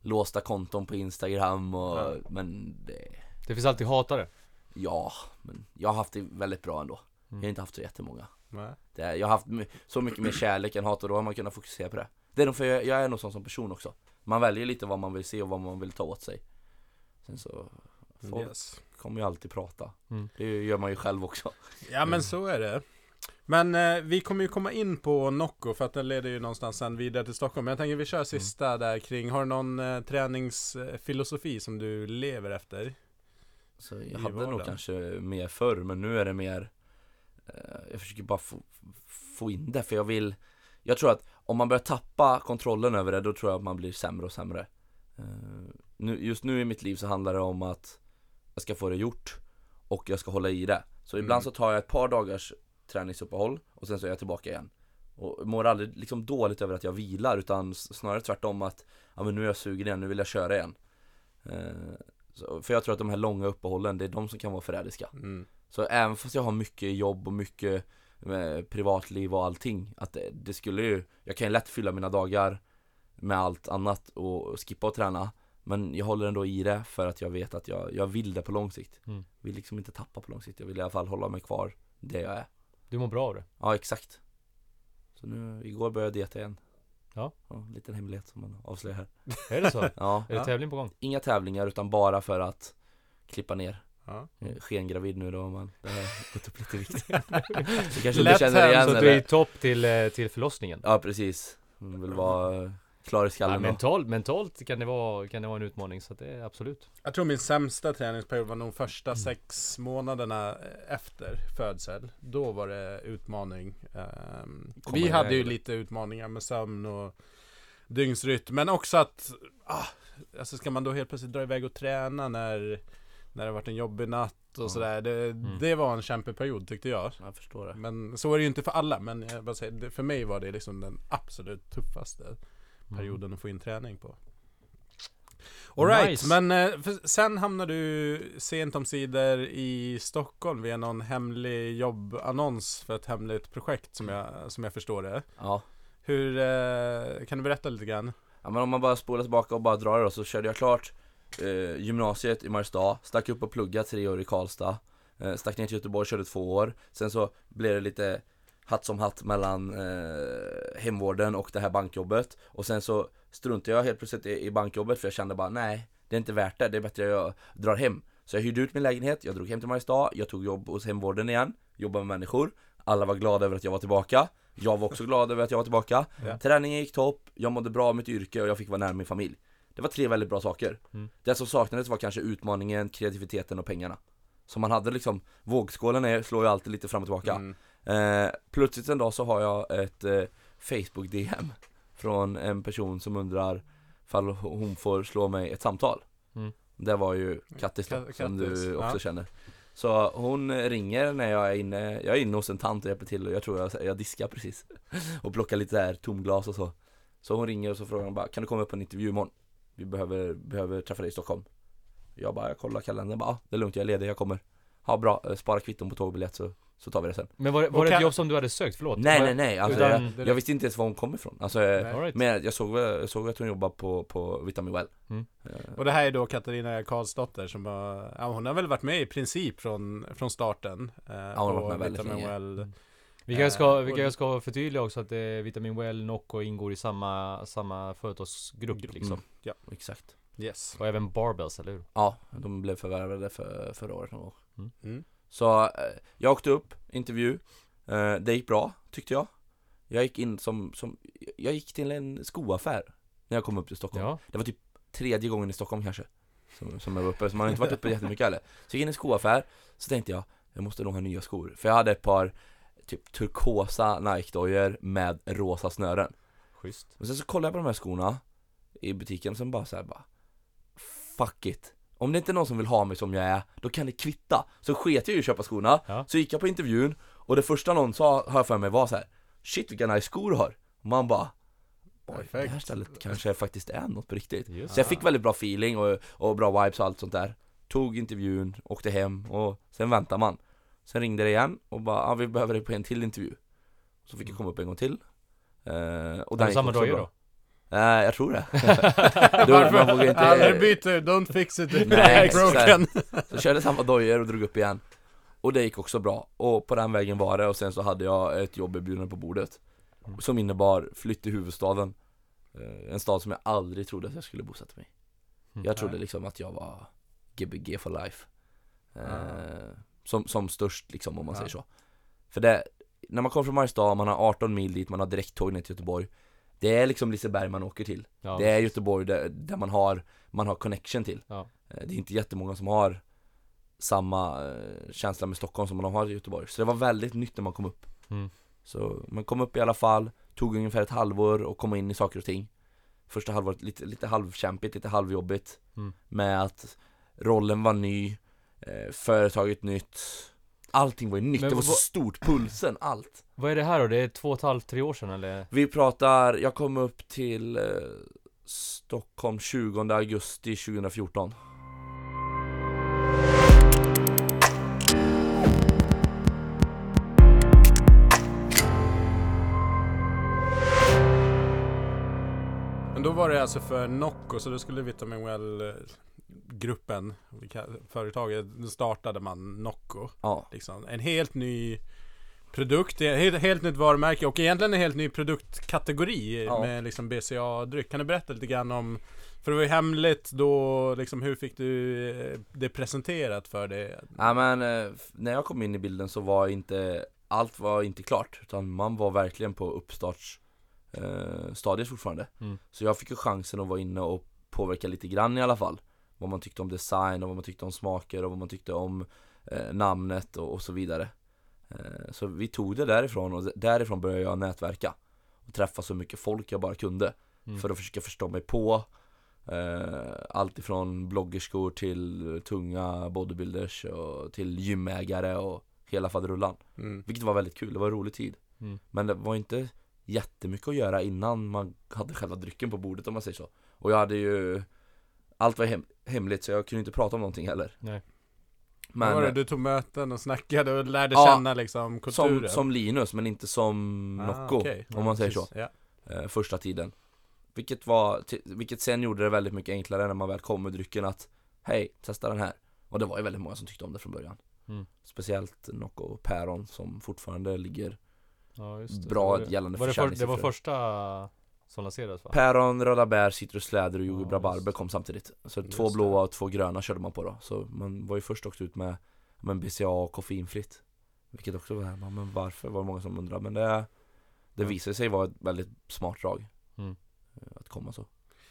låsta konton på Instagram och, ja. Men det... det finns alltid hatare. Ja, men jag har haft det väldigt bra ändå. Mm. Jag har inte haft så jättemånga. Nej. Det, jag har haft så mycket mer kärlek än hat och då har man kunnat fokusera på det. Det är nog för jag, jag är nog sån som person också. Man väljer lite vad man vill se och vad man vill ta åt sig. Sen så folk yes. kommer ju alltid prata. Mm. Det gör man ju själv också. Ja, men så är det. Men eh, vi kommer ju komma in på Nocco för att den leder ju någonstans sen vidare till Stockholm. Men jag tänker vi kör sista mm. där kring. Har du någon eh, träningsfilosofi som du lever efter? Så jag hade vardagen? nog kanske mer förr, men nu är det mer eh, jag försöker bara få, få in det för jag vill jag tror att om man börjar tappa kontrollen över det, då tror jag att man blir sämre och sämre. Uh, nu, just nu i mitt liv så handlar det om att jag ska få det gjort och jag ska hålla i det. Så mm. ibland så tar jag ett par dagars träningsuppehåll och sen så är jag tillbaka igen. Och mår aldrig liksom dåligt över att jag vilar, utan snarare tvärtom att ja, men nu är jag sugen igen, nu vill jag köra igen. Uh, så, för jag tror att de här långa uppehållen, det är de som kan vara förrädiska. Mm. Så även fast jag har mycket jobb och mycket... med privatliv och allting att det, det skulle ju, jag kan ju lätt fylla mina dagar med allt annat och skippa och träna, men jag håller ändå i det för att jag vet att jag, jag vill det på lång sikt. Mm. Vill liksom inte tappa på lång sikt, jag vill i alla fall hålla mig kvar det jag är. Du mår bra av det? Ja, exakt. Så nu, igår började jag dieta igen. Ja. Ja, en liten hemlighet som man avslöjar här. Är det så? Ja. Är det tävling på gång? Inga tävlingar utan bara för att klippa ner. Ja. Mm. Skengravid nu då man. Det har gått upp lite vikt. Du kanske inte känner igen så att du är i topp till, till förlossningen. Ja, precis. Man vill vara klar i skallen. Ja, mentalt, mentalt kan det vara, kan det vara en utmaning, så att det är absolut. Jag tror min sämsta träningsperiod var de första mm. sex månaderna efter födsel. Då var det utmaning. Um, vi hade vägen. ju lite utmaningar med sömn och dygnsrytm, men också att ah, alltså ska man då helt plötsligt dra iväg och träna när, när det har varit en jobbig natt och ja. sådär. Det, mm. det var en kämpeperiod, tyckte jag. Jag förstår det. Men så är det ju inte för alla, men jag bara säger, för mig var det liksom den absolut tuffaste perioden mm. att få in träning på. All right, nice. Men för, sen hamnade du sent om sidor i Stockholm via någon hemlig jobbannons för ett hemligt projekt, som jag, som jag förstår det. Ja. Hur, kan du berätta lite grann? Ja, men om man bara spolar tillbaka och bara drar det då, så körde jag klart eh, gymnasiet i Mariestad, stack upp och pluggade tre år i Karlstad, eh, stack ner till Göteborg, körde två år. Sen så blev det lite hatt som hatt mellan eh, hemvården och det här bankjobbet. Och sen så struntade jag helt plötsligt i, i bankjobbet, för jag kände bara nej, det är inte värt det, det är bättre att jag drar hem. Så jag hyrde ut min lägenhet, jag drog hem till Mariestad, jag tog jobb hos hemvården igen, jobbade med människor. Alla var glada över att jag var tillbaka. Jag var också glad över att jag var tillbaka. Ja. Träningen gick topp, jag mådde bra av mitt yrke och jag fick vara nära min familj. Det var tre väldigt bra saker. Mm. Det som saknades var kanske utmaningen, kreativiteten och pengarna. Så man hade liksom, vågskålen är, slår ju alltid lite fram och tillbaka. Mm. Eh, plötsligt en dag så har jag ett eh, Facebook-D M från en person som undrar ifall hon får slå mig ett samtal. Mm. Det var ju Kattis, K- Kattis. som du också ja. känner. Så hon ringer när jag är inne. Jag är inne hos en tant och hjälper till, och jag tror jag, jag diskar precis och plockar lite där tomglas och så. Så hon ringer och så frågar hon bara, kan du komma upp på en intervju imorgon? Vi behöver, behöver träffa dig i Stockholm. Jag bara, jag kollar kalendern, bara, ah, det är lugnt, jag är ledig, jag kommer. Ha bra, spara kvitton på tågbiljett, så, så tar vi det sen. Men var, var det ett jobb som du hade sökt? Förlåt. Nej, nej, nej. Alltså, Utan, jag, jag visste inte ens var hon kom ifrån. Alltså, right. Men jag såg, jag såg att hon jobbade på, på Vitamin Well. Mm. Uh, och det här är då Katarina Karlsdotter som var, ja, hon har väl varit med i princip från, från starten. Uh, ja, hon har varit med Vitamin länge. Well. Mm. Vi kan ska, vi kan ska förtydliga också att eh, Vitamin Well, Nocco ingår i samma, samma företagsgrupp. Liksom. Mm. Ja, exakt. Yes. Och även Barebells, eller hur? Ja, de blev förvärvade för, förra året. Mm. Mm. Så jag åkte upp, intervju, det gick bra, tyckte jag. Jag gick in som, som jag gick till en skoaffär när jag kom upp till Stockholm. Ja. Det var typ tredje gången i Stockholm kanske som, som jag var uppe, så man har inte varit uppe jättemycket heller. Så jag gick in i en skoaffär, så tänkte jag, jag måste nog ha nya skor. För jag hade ett par typ turkosa Nike-dojor med rosa snören. Schysst. Och sen så kollade jag på de här skorna i butiken, och sen bara så här, bara, fuck it. Om det inte är någon som vill ha mig som jag är, då kan det kvitta. Så sket jag ju att köpa skorna. Ja. Så gick jag på intervjun, och det första någon sa, hör för mig, var så här: shit, vilka nice skor du har. Och man bara, det här stället kanske faktiskt är något på riktigt. Just. Så jag fick väldigt bra feeling och, och bra vibes och allt sånt där. Tog intervjun, åkte hem, och sen väntar man. Sen ringde det igen och bara, ah, vi behöver dig på en till intervju. Så fick jag komma upp en gång till. Eh, och den samma dag då? Nej, uh, jag tror det. Då man vågar inte. Aldrig byter, don't fix it. Nej, broken. Så körde samma dojor och drog upp igen. Och det gick också bra. Och på den vägen var det. Och sen så hade jag ett jobb erbjudande på bordet. Som innebar flytt till huvudstaden. En stad som jag aldrig trodde att jag skulle bosätta mig. Jag trodde liksom att jag var G B G for life. Som, som störst liksom, om man säger så. För det, när man kommer från Mariestad, man har arton mil dit, man har direkttåg ner till Göteborg. Det är liksom Liseberg man åker till. Ja, det är Göteborg där, där man har man har connection till. Ja. Det är inte jättemånga som har samma känsla med Stockholm som man har i Göteborg. Så det var väldigt nytt när man kom upp. Mm. Så man kom upp i alla fall, tog ungefär ett halvår och kom in i saker och ting. Första halvåret lite, lite halvkämpigt, lite halvjobbigt. Mm. Med att rollen var ny, företaget nytt. Allting var ju nytt, men det var så stort, pulsen, allt. Vad är det här då? Det är två och ett halvt, tre år sedan eller? Vi pratar, jag kom upp till eh, Stockholm tjugonde augusti tjugofjorton. Men då var det alltså för Nocco, så då skulle Vitamin Well... gruppen, företaget, startade man Nocco. Ja. Liksom. En helt ny produkt, helt, helt nytt varumärke och egentligen en helt ny produktkategori, ja, med liksom B C A A-dryck. Kan du berätta lite grann om, för det var ju hemligt då, liksom, hur fick du det presenterat för dig? Ja, men, när jag kom in i bilden så var inte, allt var inte klart, utan man var verkligen på uppstarts eh, stadier fortfarande. Mm. Så jag fick ju chansen att vara inne och påverka lite grann i alla fall. Vad man tyckte om design och vad man tyckte om smaker och vad man tyckte om eh, namnet och, och så vidare. Eh, så vi tog det därifrån och därifrån började jag nätverka. Och träffa så mycket folk jag bara kunde. Mm. För att försöka förstå mig på eh, allt ifrån bloggerskor till tunga bodybuilders och till gymägare och hela faderullan. Mm. Vilket var väldigt kul, det var en rolig tid. Mm. Men det var inte jättemycket att göra innan man hade själva drycken på bordet, om man säger så. Och jag hade ju, allt var hem, hemligt så jag kunde inte prata om någonting heller. Nej. Men var det, du tog möten och snackade och lärde ja, känna liksom kulturen? Som, som Linus, men inte som ah, Nocco, okay. Om man säger ja, så. Ja. Första tiden. Vilket, var, vilket sen gjorde det väldigt mycket enklare när man väl kom med drycken att hej, testa den här. Och det var ju väldigt många som tyckte om det från början. Mm. Speciellt Nocco och Päron som fortfarande ligger ja, just det. bra det var, gällande var det, för, det var första som lanserades, va? Päron, röda bär, citrusläder och jordgubb ja, rabarber kom samtidigt. Så just två blåa och två gröna körde man på då. Så man var ju först också ut med, med B C A A och koffeinfritt. Vilket också var här, men varför? Var det många som undrar. Men det, det visade sig vara ett väldigt smart drag. Mm. Att komma så.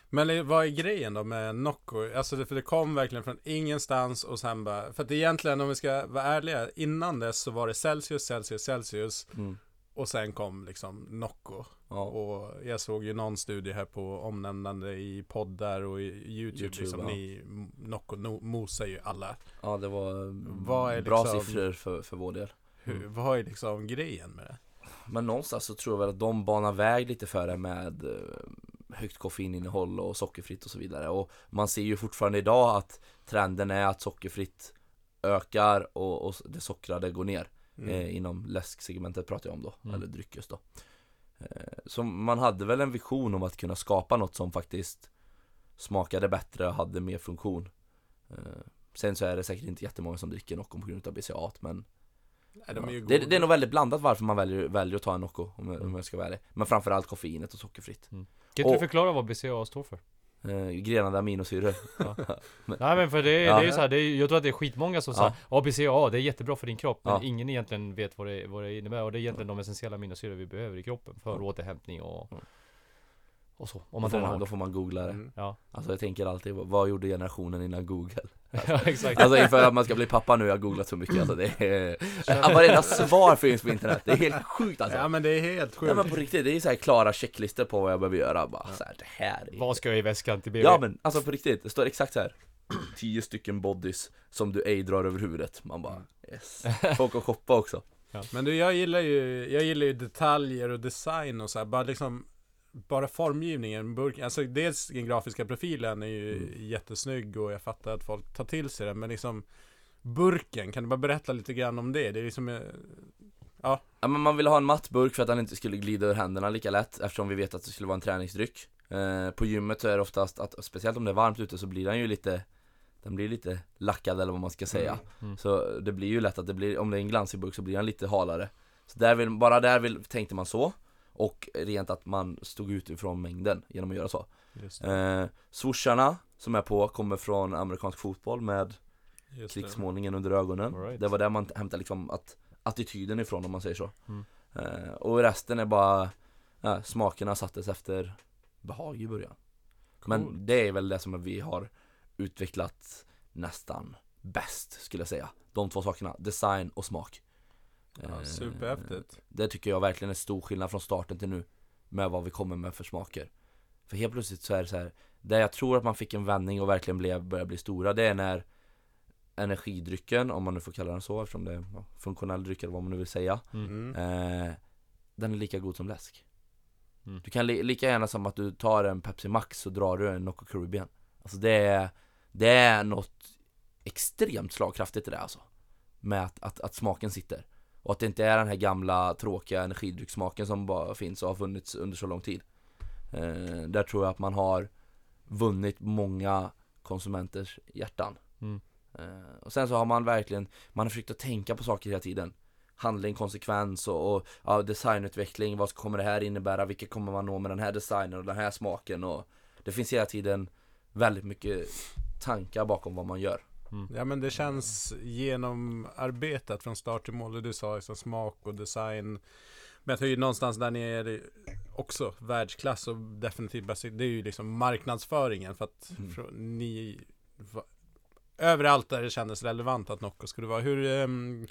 Men vad är grejen då med Nocco? Alltså det, för det kom verkligen från ingenstans och sen bara, för att egentligen om vi ska vara ärliga, innan dess så var det Celsius, Celsius, Celsius mm. och sen kom liksom Nocco. Ja. Och jag såg ju någon studie här på omnämnande i poddar och i YouTube, YouTube liksom, ja. ni, Nocco no, mosar ju alla. Ja, det var vad är bra liksom, siffror för, för vår del. Hur, vad är liksom grejen med det? Men någonstans så tror jag väl att de banar väg lite för det med högt koffeininnehåll och sockerfritt och så vidare. Och man ser ju fortfarande idag att trenden är att sockerfritt ökar och, och det sockrade går ner. Mm. Eh, inom läsksegmentet pratar jag om då, mm. eller dryck just då. Eh, så man hade väl en vision om att kunna skapa något som faktiskt smakade bättre och hade mer funktion. Eh, sen så är det säkert inte jättemånga som dricker Nocco på grund av B C A A, men nej, de är ju det, det är nog väldigt blandat varför man väljer, väljer att ta en Nocco, om, mm. om jag ska vara det. Men framförallt koffeinet och sockerfritt. Mm. Kan och, du förklara vad B C A A står för? Eh, grenade aminosyror. Ja. men, Nej men för det, ja. det är ju så här, det är, jag tror att det är skitmånga som ja. säger B C A A, det är jättebra för din kropp, men ja. ingen egentligen vet vad det, vad det innebär. Och det är egentligen ja. de essentiella aminosyror vi behöver i kroppen för mm. återhämtning och, och så. Om man då, får man, då får man googla det. Mm. Ja. Alltså jag tänker alltid, vad gjorde generationen innan Google? Alltså, ja, exakt. Alltså inför att man ska bli pappa nu, jag har googlat så mycket. Alltså det är, varenda svar finns på internet. Det är helt sjukt alltså. Ja men det är helt sjukt. Ja men på riktigt, det är så här klara checklister på vad jag behöver göra. Bara, ja. så här, det här är... Vad ska jag i väskan till B B? Ja men alltså på riktigt, det står exakt så här. Tio stycken bodies som du ej drar över huvudet. Man bara, yes. Folk och shoppa också. Ja. Men du, jag gillar ju, jag gillar ju detaljer och design och så här, bara liksom bara formgivningen, burken, alltså dels den grafiska profilen är ju mm. jättesnygg och jag fattar att folk tar till sig den, men liksom burken, kan du bara berätta lite grann om det? Det är liksom ja. ja men man ville ha en matt burk för att den inte skulle glida ur händerna lika lätt, eftersom vi vet att det skulle vara en träningsdryck. Eh, på gymmet så är det oftast att, speciellt om det är varmt ute, så blir den ju lite den blir lite lackad eller vad man ska säga. Mm. Mm. Så det blir ju lätt att det blir, om det är en glansig burk så blir den lite halare. Så där vill, bara där vill, tänkte man så. Och rent att man stod ut ifrån mängden genom att göra så. Eh, Swoosharna som är på kommer från amerikansk fotboll med klicksmålningen under ögonen. Right. Det var där man hämtade liksom att, attityden ifrån, om man säger så. Mm. Eh, och resten är bara ja, smakerna sattes efter behag i början. Cool. Men det är väl det som vi har utvecklat nästan bäst, skulle jag säga. De två sakerna, design och smak. Ja, superhäftigt. Det tycker jag verkligen är stor skillnad från starten till nu med vad vi kommer med för smaker. För helt plötsligt så är det så här, där jag tror att man fick en vändning och verkligen blev, började bli stora, det är när energidrycken, om man nu får kalla den så, eftersom det är funktionell dryck eller vad man nu vill säga, mm. eh, den är lika god som läsk. Mm. Du kan li- lika gärna som att du tar en Pepsi Max och drar du en Nocco Caribbean. Alltså det är, det är något extremt slagkraftigt i det alltså. Med att, att, att smaken sitter. Och att det inte är den här gamla tråkiga energidrycksmaken som bara finns och har funnits under så lång tid. Eh, där tror jag att man har vunnit många konsumenters hjärtan. Mm. Eh, och sen så har man verkligen, man har försökt att tänka på saker hela tiden. Handling, konsekvens och, och ja, designutveckling. Vad kommer det här innebära? Vilka kommer man nå med den här designen och den här smaken? Och det finns hela tiden väldigt mycket tankar bakom vad man gör. Mm. Ja men det känns genomarbetat från start till mål, och du sa liksom smak och design Men jag tror ju någonstans där nere också världsklass och definitivt bäst, det är ju liksom marknadsföringen, för att mm. för, ni va, överallt där det kändes relevant att Nocco skulle vara. Hur um,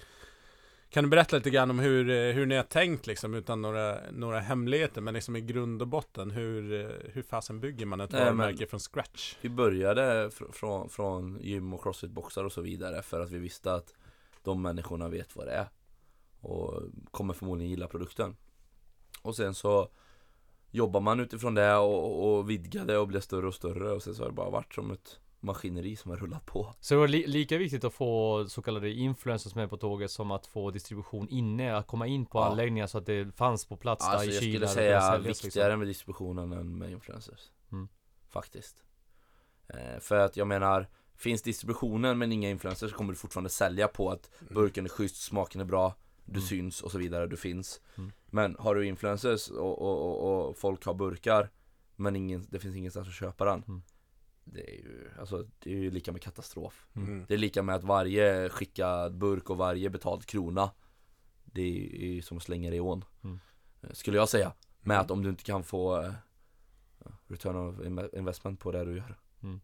kan du berätta lite grann om hur, hur ni har tänkt liksom, utan några, några hemligheter, men liksom i grund och botten, hur, hur fasen bygger man ett varumärke från scratch? Vi började fr- från, från gym- och crossfitboxar och så vidare, för att vi visste att de människorna vet vad det är och kommer förmodligen gilla produkten. Och sen så jobbar man utifrån det och, och vidgade och blev större och större, och sen så har det bara varit som ett maskineri som har rullat på. Så det var li- lika viktigt att få så kallade influencers med på tåget som att få distribution inne, att komma in på ja. anläggningar så att det fanns på plats alltså, där i Kina. Jag skulle säga viktigare liksom. Med distributionen än med influencers. Mm. Faktiskt. Eh, för att jag menar, finns distributionen men inga influencers så kommer du fortfarande sälja på att burken är schysst, smaken är bra, du mm. syns och så vidare, du finns. Mm. Men har du influencers och, och, och, och folk har burkar men ingen, det finns ingenstans att köpa den. Mm. Det är, ju, alltså, det är ju lika med katastrof. Mm. Det är lika med att varje skickad burk och varje betald krona, det är ju som att slänga det i ån. Mm. Skulle jag säga. Med mm. att om du inte kan få uh, return of investment på det du gör. Mm.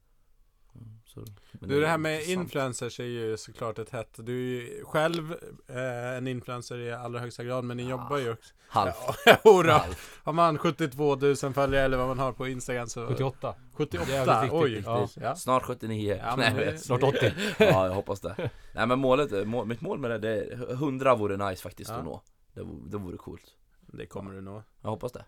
Så, men du, det, det här med intressant. Influencers är ju såklart ett hett. Du är ju själv eh, en influencer i allra högsta grad, men ni ja. jobbar ju också. Halvt. Ja, halvt. Har man sjuttiotvåtusen följare eller vad man har på Instagram så... sjuttioåtta. sjuttioåtta, riktigt, oj. Riktigt. Ja. Ja. Snart sjuttionio. Ja, Nej, det, snart åttio. Ja, jag hoppas det. Nej, men målet, må, mitt mål med det, det är hundra vore nice faktiskt ja. att nå. Det, det vore coolt. Det kommer du nå. Jag hoppas det.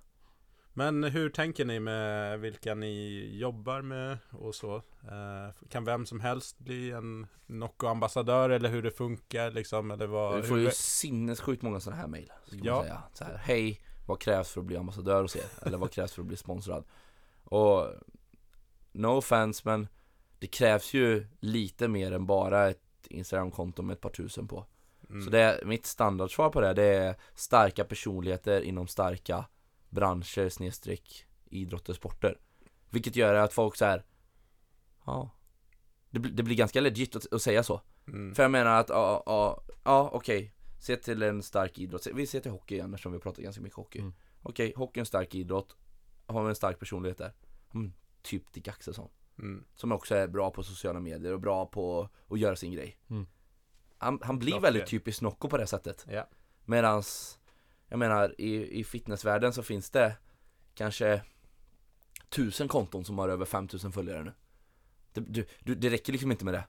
Men hur tänker ni med vilka ni jobbar med och så? Eh, kan vem som helst bli en Nocco-ambassadör eller hur det funkar? Liksom, eller vad, du får hur... ju sinnessjukt många sådana här mejl. Ja. Så här, hej, vad krävs för att bli ambassadör hos er? Eller vad krävs för att bli sponsrad? Och no offense, men det krävs ju lite mer än bara ett Instagram-konto med ett par tusen på. Mm. Så det är, mitt standardsvar på det, det är starka personligheter inom starka branscher, snedstreck, idrott och sporter. Vilket gör att folk så här, ja, det, det blir ganska legit att, att säga så. Mm. För jag menar att, ja, ja, ja okej, okay. Se till en stark idrott. Vi ser till hockey igen, eftersom vi pratar ganska mycket hockey. Mm. Okej, okay, hockey är en stark idrott. Har vi en stark personlighet där? Mm, typ Dick Axelsson. Mm. Som också är bra på sociala medier och bra på att göra sin grej. Mm. Han, han blir Nocco. Väldigt typiskt Nocco på det sättet. Yeah. Medans jag menar, i, i fitnessvärlden så finns det kanske tusen konton som har över femtusen följare nu. Det, du, du, det räcker liksom inte med det.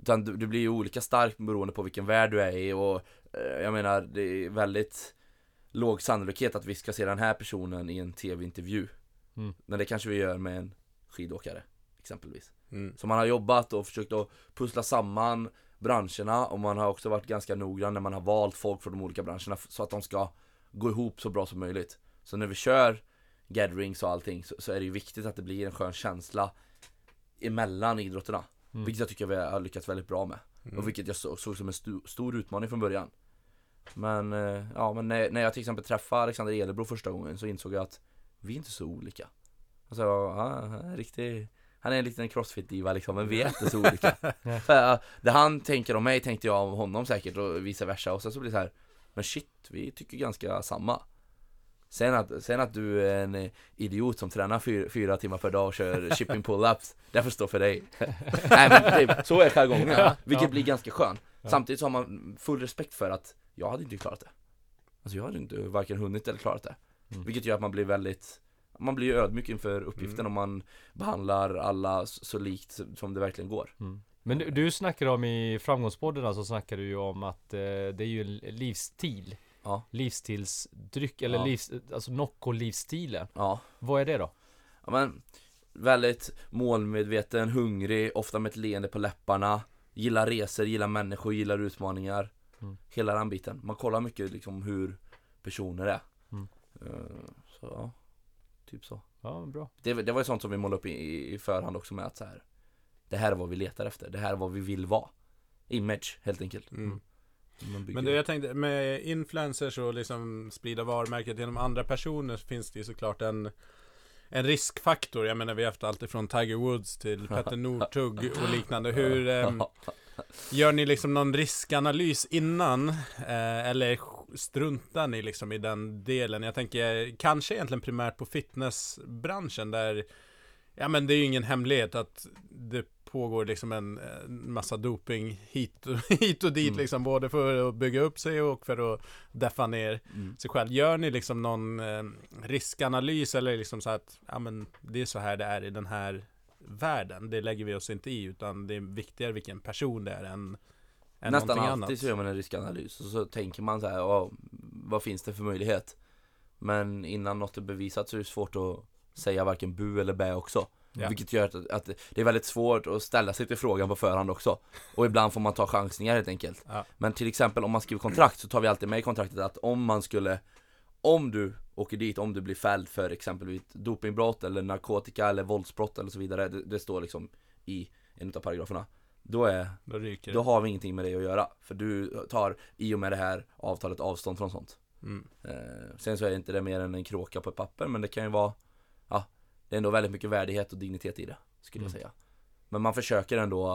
Utan du, du blir ju olika stark beroende på vilken värld du är i. Och eh, jag menar, det är väldigt låg sannolikhet att vi ska se den här personen i en tv-intervju. Mm. Men det kanske vi gör med en skidåkare, exempelvis. Mm. Så man har jobbat och försökt att pussla samman branscherna. Och man har också varit ganska noggrann när man har valt folk från de olika branscherna så att de ska gå ihop så bra som möjligt. Så när vi kör gatherings och allting så, så är det ju viktigt att det blir en skön känsla emellan idrotterna. Mm. Vilket jag tycker vi har lyckats väldigt bra med. Mm. Och vilket jag så, såg som en st- stor utmaning från början. Men, eh, ja, men när, när jag till exempel träffade Alexander Edebro första gången så insåg jag att vi är inte så olika. Alltså, ja, han är riktigt... Han är en liten crossfit-diva liksom, men vi är inte så olika. För, uh, det han tänker om mig tänkte jag om honom säkert och vice versa. Och sen så blir det så här... Men shit, vi tycker ganska samma. Sen att, sen att du är en idiot som tränar fyra, fyra timmar per dag och kör shipping pull-ups, det förstår för dig. Nej, men typ, så är jargongen, vilket ja. blir ganska skön. Ja. Samtidigt så har man full respekt för att jag hade inte klarat det. Alltså jag hade inte varken hunnit eller klarat det. Mm. Vilket gör att man blir väldigt, man blir ödmjuk inför uppgiften mm. och man behandlar alla så likt som det verkligen går. Mm. Men du, du snackar om i Framgångspodden så snackar du ju om att eh, det är ju en livsstil. Ja. Livsstilsdryck eller ja. livs, alltså Nocco-livsstilen. Ja. Vad är det då? Ja, men, väldigt målmedveten, hungrig, ofta med ett leende på läpparna. Gillar resor, gillar människor, gillar utmaningar. Mm. Hela den biten. Man kollar mycket liksom hur personer är. Mm. Uh, så ja, typ så. Ja, bra. Det, det var ju sånt som vi målade upp i, i förhand också med att så här. Det här är vad vi letar efter. Det här är vad vi vill vara. Image, helt enkelt. Mm. Men du, jag tänkte, med influencers och liksom sprida varumärket genom andra personer så finns det ju såklart en, en riskfaktor. Jag menar, vi har haft allt ifrån Tiger Woods till Petter Northug och liknande. Hur eh, gör ni liksom någon riskanalys innan? Eh, eller struntar ni liksom i den delen? Jag tänker kanske egentligen primärt på fitnessbranschen där, ja men det är ju ingen hemlighet att det pågår liksom en, en massa doping hit och, hit och dit mm. liksom, både för att bygga upp sig och för att deffa ner mm. sig själv. Gör ni liksom någon eh, riskanalys eller liksom så att ja men det är så här det är i den här världen, det lägger vi oss inte i, utan det är viktigare vilken person det är än, än nästan alltid annat. Så gör man en riskanalys och så tänker man så här, oh, vad finns det för möjlighet? Men innan något är bevisat så är det svårt att säga varken bu eller bä också. Ja. Vilket gör att, att det är väldigt svårt att ställa sig till frågan på förhand också. Och ibland får man ta chansningar helt enkelt. Ja. Men till exempel om man skriver kontrakt så tar vi alltid med i kontraktet att om man skulle, om du åker dit, om du blir fälld för exempelvis dopingbrott eller narkotika eller våldsbrott eller så vidare, det, det står liksom i en av paragraferna. Då, är, då, då har vi ingenting med det att göra. För du tar i och med det här avtalet avstånd från sånt. Mm. Eh, sen så är det inte det mer än en kråka på ett papper, men det kan ju vara, ja, det är ändå väldigt mycket värdighet och dignitet i det, skulle mm. jag säga. Men man försöker ändå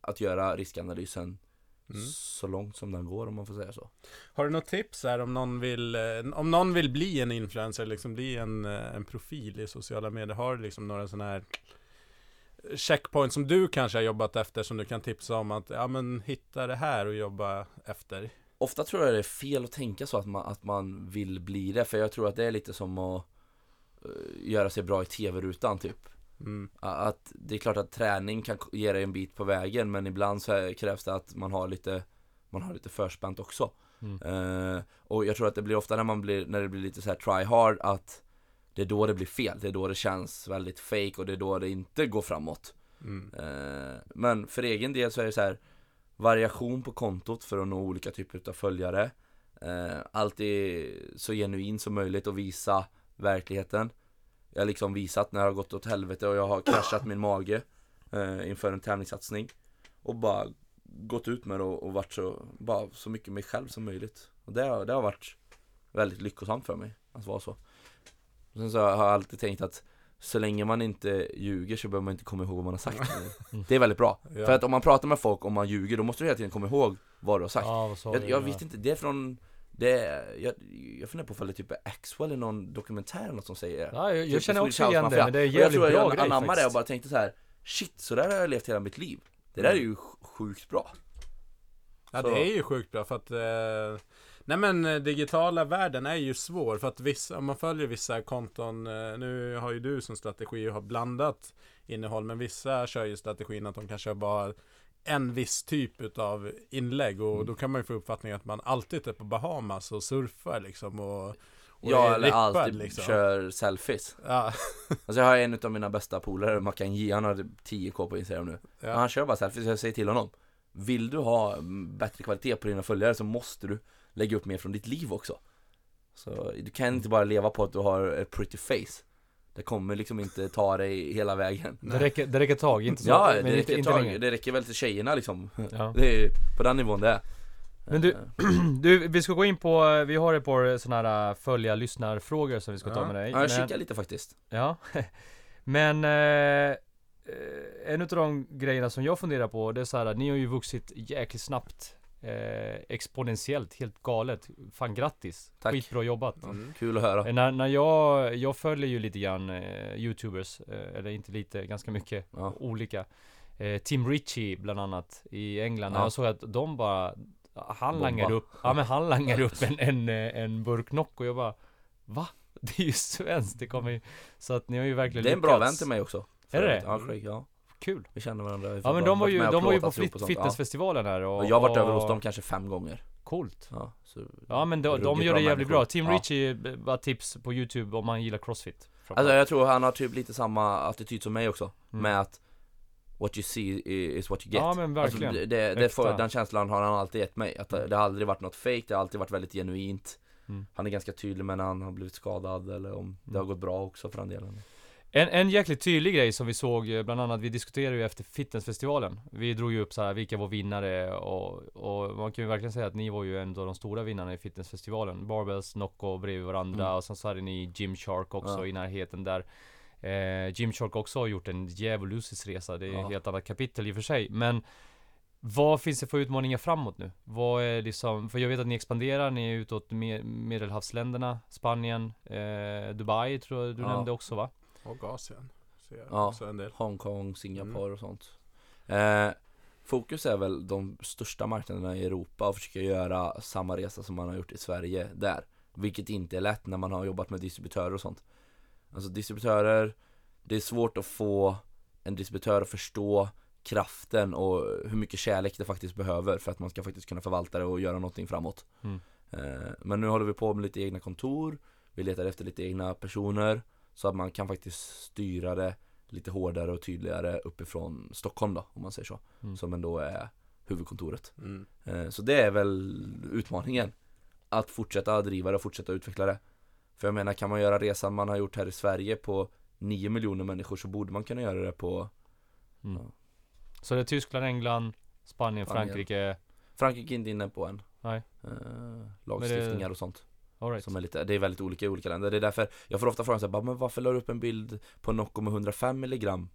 att göra riskanalysen mm. så långt som den går, om man får säga så. Har du något tips här om någon vill, om någon vill bli en influencer, liksom bli en, en profil i sociala medier? Har du liksom några sådana här checkpoints som du kanske har jobbat efter som du kan tipsa om att ja, men hitta det här och jobba efter? Ofta tror jag det är fel att tänka så att man, att man vill bli det, för jag tror att det är lite som att göra sig bra i tv-rutan typ. Mm. Att det är klart att träning kan ge dig en bit på vägen, men ibland så krävs det att man har lite man har lite förspänt också. Mm. Uh, och jag tror att det blir ofta när man blir när det blir lite så här try hard, att det är då det blir fel, det är då det känns väldigt fake och det är då det inte går framåt. Mm. Uh, men för egen del så är det så här variation på kontot för att nå olika typer av följare. Uh, alltid så genuin som möjligt och visa verkligheten. Jag har liksom visat när jag har gått åt helvete och jag har kraschat min mage eh, inför en tävlingssatsning och bara gått ut med det och, och varit så, bara så mycket mig själv som möjligt. Och det har, det har varit väldigt lyckosamt för mig att vara så. Och sen så har jag alltid tänkt att så länge man inte ljuger så behöver man inte komma ihåg vad man har sagt. Det är väldigt bra. Ja. För att om man pratar med folk och man ljuger, då måste du hela tiden komma ihåg vad du har sagt. Ja, vad jag, jag visste inte, det är från det, jag, jag funderar på fallet typ Axwell i någon dokumentär eller något som säger. Ja, jag, jag typ känner också igen det, men det är jävligt bra. Jag anammade det och bara tänkte så här, shit, så där har jag levt hela mitt liv. Det där är ju sjukt bra. Ja, så. Det är ju sjukt bra för att eh, nej men digitala världen är ju svår för att vissa, om man följer vissa konton, eh, nu har ju du som strategi och har blandat innehåll, men vissa kör ju strategin att de kanske bara en viss typ av inlägg och mm. då kan man ju få uppfattningen att man alltid är på Bahamas och surfar liksom och, och ja, eller rippad, alltid liksom. Kör selfies. Ja. Alltså jag har en av mina bästa polare, Mackan G, han har tio k på Instagram nu. Ja. Han kör bara selfies, jag säger till honom, vill du ha bättre kvalitet på dina följare så måste du lägga upp mer från ditt liv också. Så du kan inte bara leva på att du har a pretty face. Det kommer liksom inte ta dig hela vägen. Det räcker, det räcker tag, inte så. Ja, det, men räcker inte, tag, inte det räcker väl till tjejerna liksom. Ja. Det är på den nivån det är. Men du, du, vi ska gå in på, vi har ett par sådana här följa lyssnarfrågor som vi ska ja. ta med dig. Ja, jag kikar lite faktiskt. Ja, men eh, en av de grejerna som jag funderar på, det är så här att ni har ju vuxit jäkligt snabbt. Eh, exponentiellt, helt galet. Fan, grattis. Tack. Skitbra jobbat. Mm. Kul att höra. Eh, när, när jag, jag följer ju lite grann eh, YouTubers, eh, eller inte lite, ganska mycket ja. olika. Eh, Tim Ritchie bland annat i England. Ja. Jag såg att de bara, han langar upp, ja, men han langar upp en, en, en burk Nocco och jag bara, va? Det är ju svenskt. Det kommer ju, så att ni har ju verkligen lyckats. Det är en bra vän till mig också. Är det det? Ja. Kul. Vi känner varandra. Vi ja, men de var ju, de var ju på fit- fitnessfestivalen här. Och, och jag har varit och över hos dem kanske fem gånger. Coolt. Ja, så ja men de, de gör det jävligt bra. Tim ja. Ritchie var tips på YouTube om man gillar CrossFit. Alltså jag tror han har typ lite samma attityd som mig också. Mm. Med att what you see is what you get. Ja men verkligen. Alltså, det, det får, den känslan har han alltid gett mig. Att det har aldrig varit något fake. Det har alltid varit väldigt genuint. Mm. Han är ganska tydlig med när han har blivit skadad. Eller om mm. det har gått bra också för den delen. En, en jäkligt tydlig grej som vi såg, bland annat vi diskuterade ju efter fitnessfestivalen. Vi drog ju upp så här, vilka var vinnare och, och man kan ju verkligen säga att ni var ju en av de stora vinnarna i fitnessfestivalen. Barebells, Nocco bredvid varandra mm. och sen så hade ni Gym Shark också ja. i närheten där. Eh, Gym Shark också har gjort en djävulusisk resa, det är ja. ett helt annat kapitel i och för sig. Men Vad finns det för utmaningar framåt nu? Vad är liksom, för jag vet att ni expanderar, ni är utåt Medelhavsländerna, Spanien, eh, Dubai tror jag du ja. nämnde också, va? Och Asien. Ja, en del. Hongkong, Singapore mm. och sånt. Eh, fokus är väl de största marknaderna i Europa och försöka göra samma resa som man har gjort i Sverige där. Vilket inte är lätt när man har jobbat med distributörer och sånt. Alltså distributörer, det är svårt att få en distributör att förstå kraften och hur mycket kärlek det faktiskt behöver för att man ska faktiskt kunna förvalta det och göra någonting framåt. Mm. Eh, men nu håller vi på med lite egna kontor, vi letar efter lite egna personer så att man kan faktiskt styra det lite hårdare och tydligare uppifrån Stockholm då, om man säger så. Mm. Som ändå är huvudkontoret. Mm. Eh, så det är väl utmaningen. Att fortsätta driva det och fortsätta utveckla det. För jag menar, kan man göra resan man har gjort här i Sverige på nio miljoner människor så borde man kunna göra det på... Mm. Ja. Så det är Tyskland, England, Spanien, Spanien. Frankrike... Frankrike är inte inne på än. Nej. Eh, lagstiftningar det... och sånt. All right. Som är lite, det är väldigt olika i olika länder. Det är därför jag får ofta frågan så här, men varför la du upp en bild på Nocco med hundrafem milligram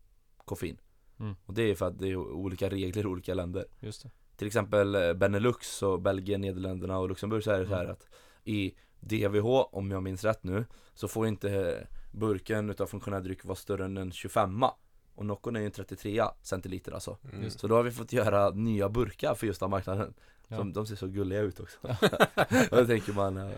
koffein? Mm. Och det är för att det är olika regler i olika länder. Just det. Till exempel Benelux och Belgien, Nederländerna och Luxemburg så är det mm. så här att i D V H, om jag minns rätt nu, så får inte burken utav funktionell dryck vara större än en tjugofemma. Och Nocco är ju en trettiotrea centiliter alltså. Mm. Så då har vi fått göra nya burkar för just den marknaden. Ja. Som, de ser så gulliga ut också. Och då tänker man... Ja.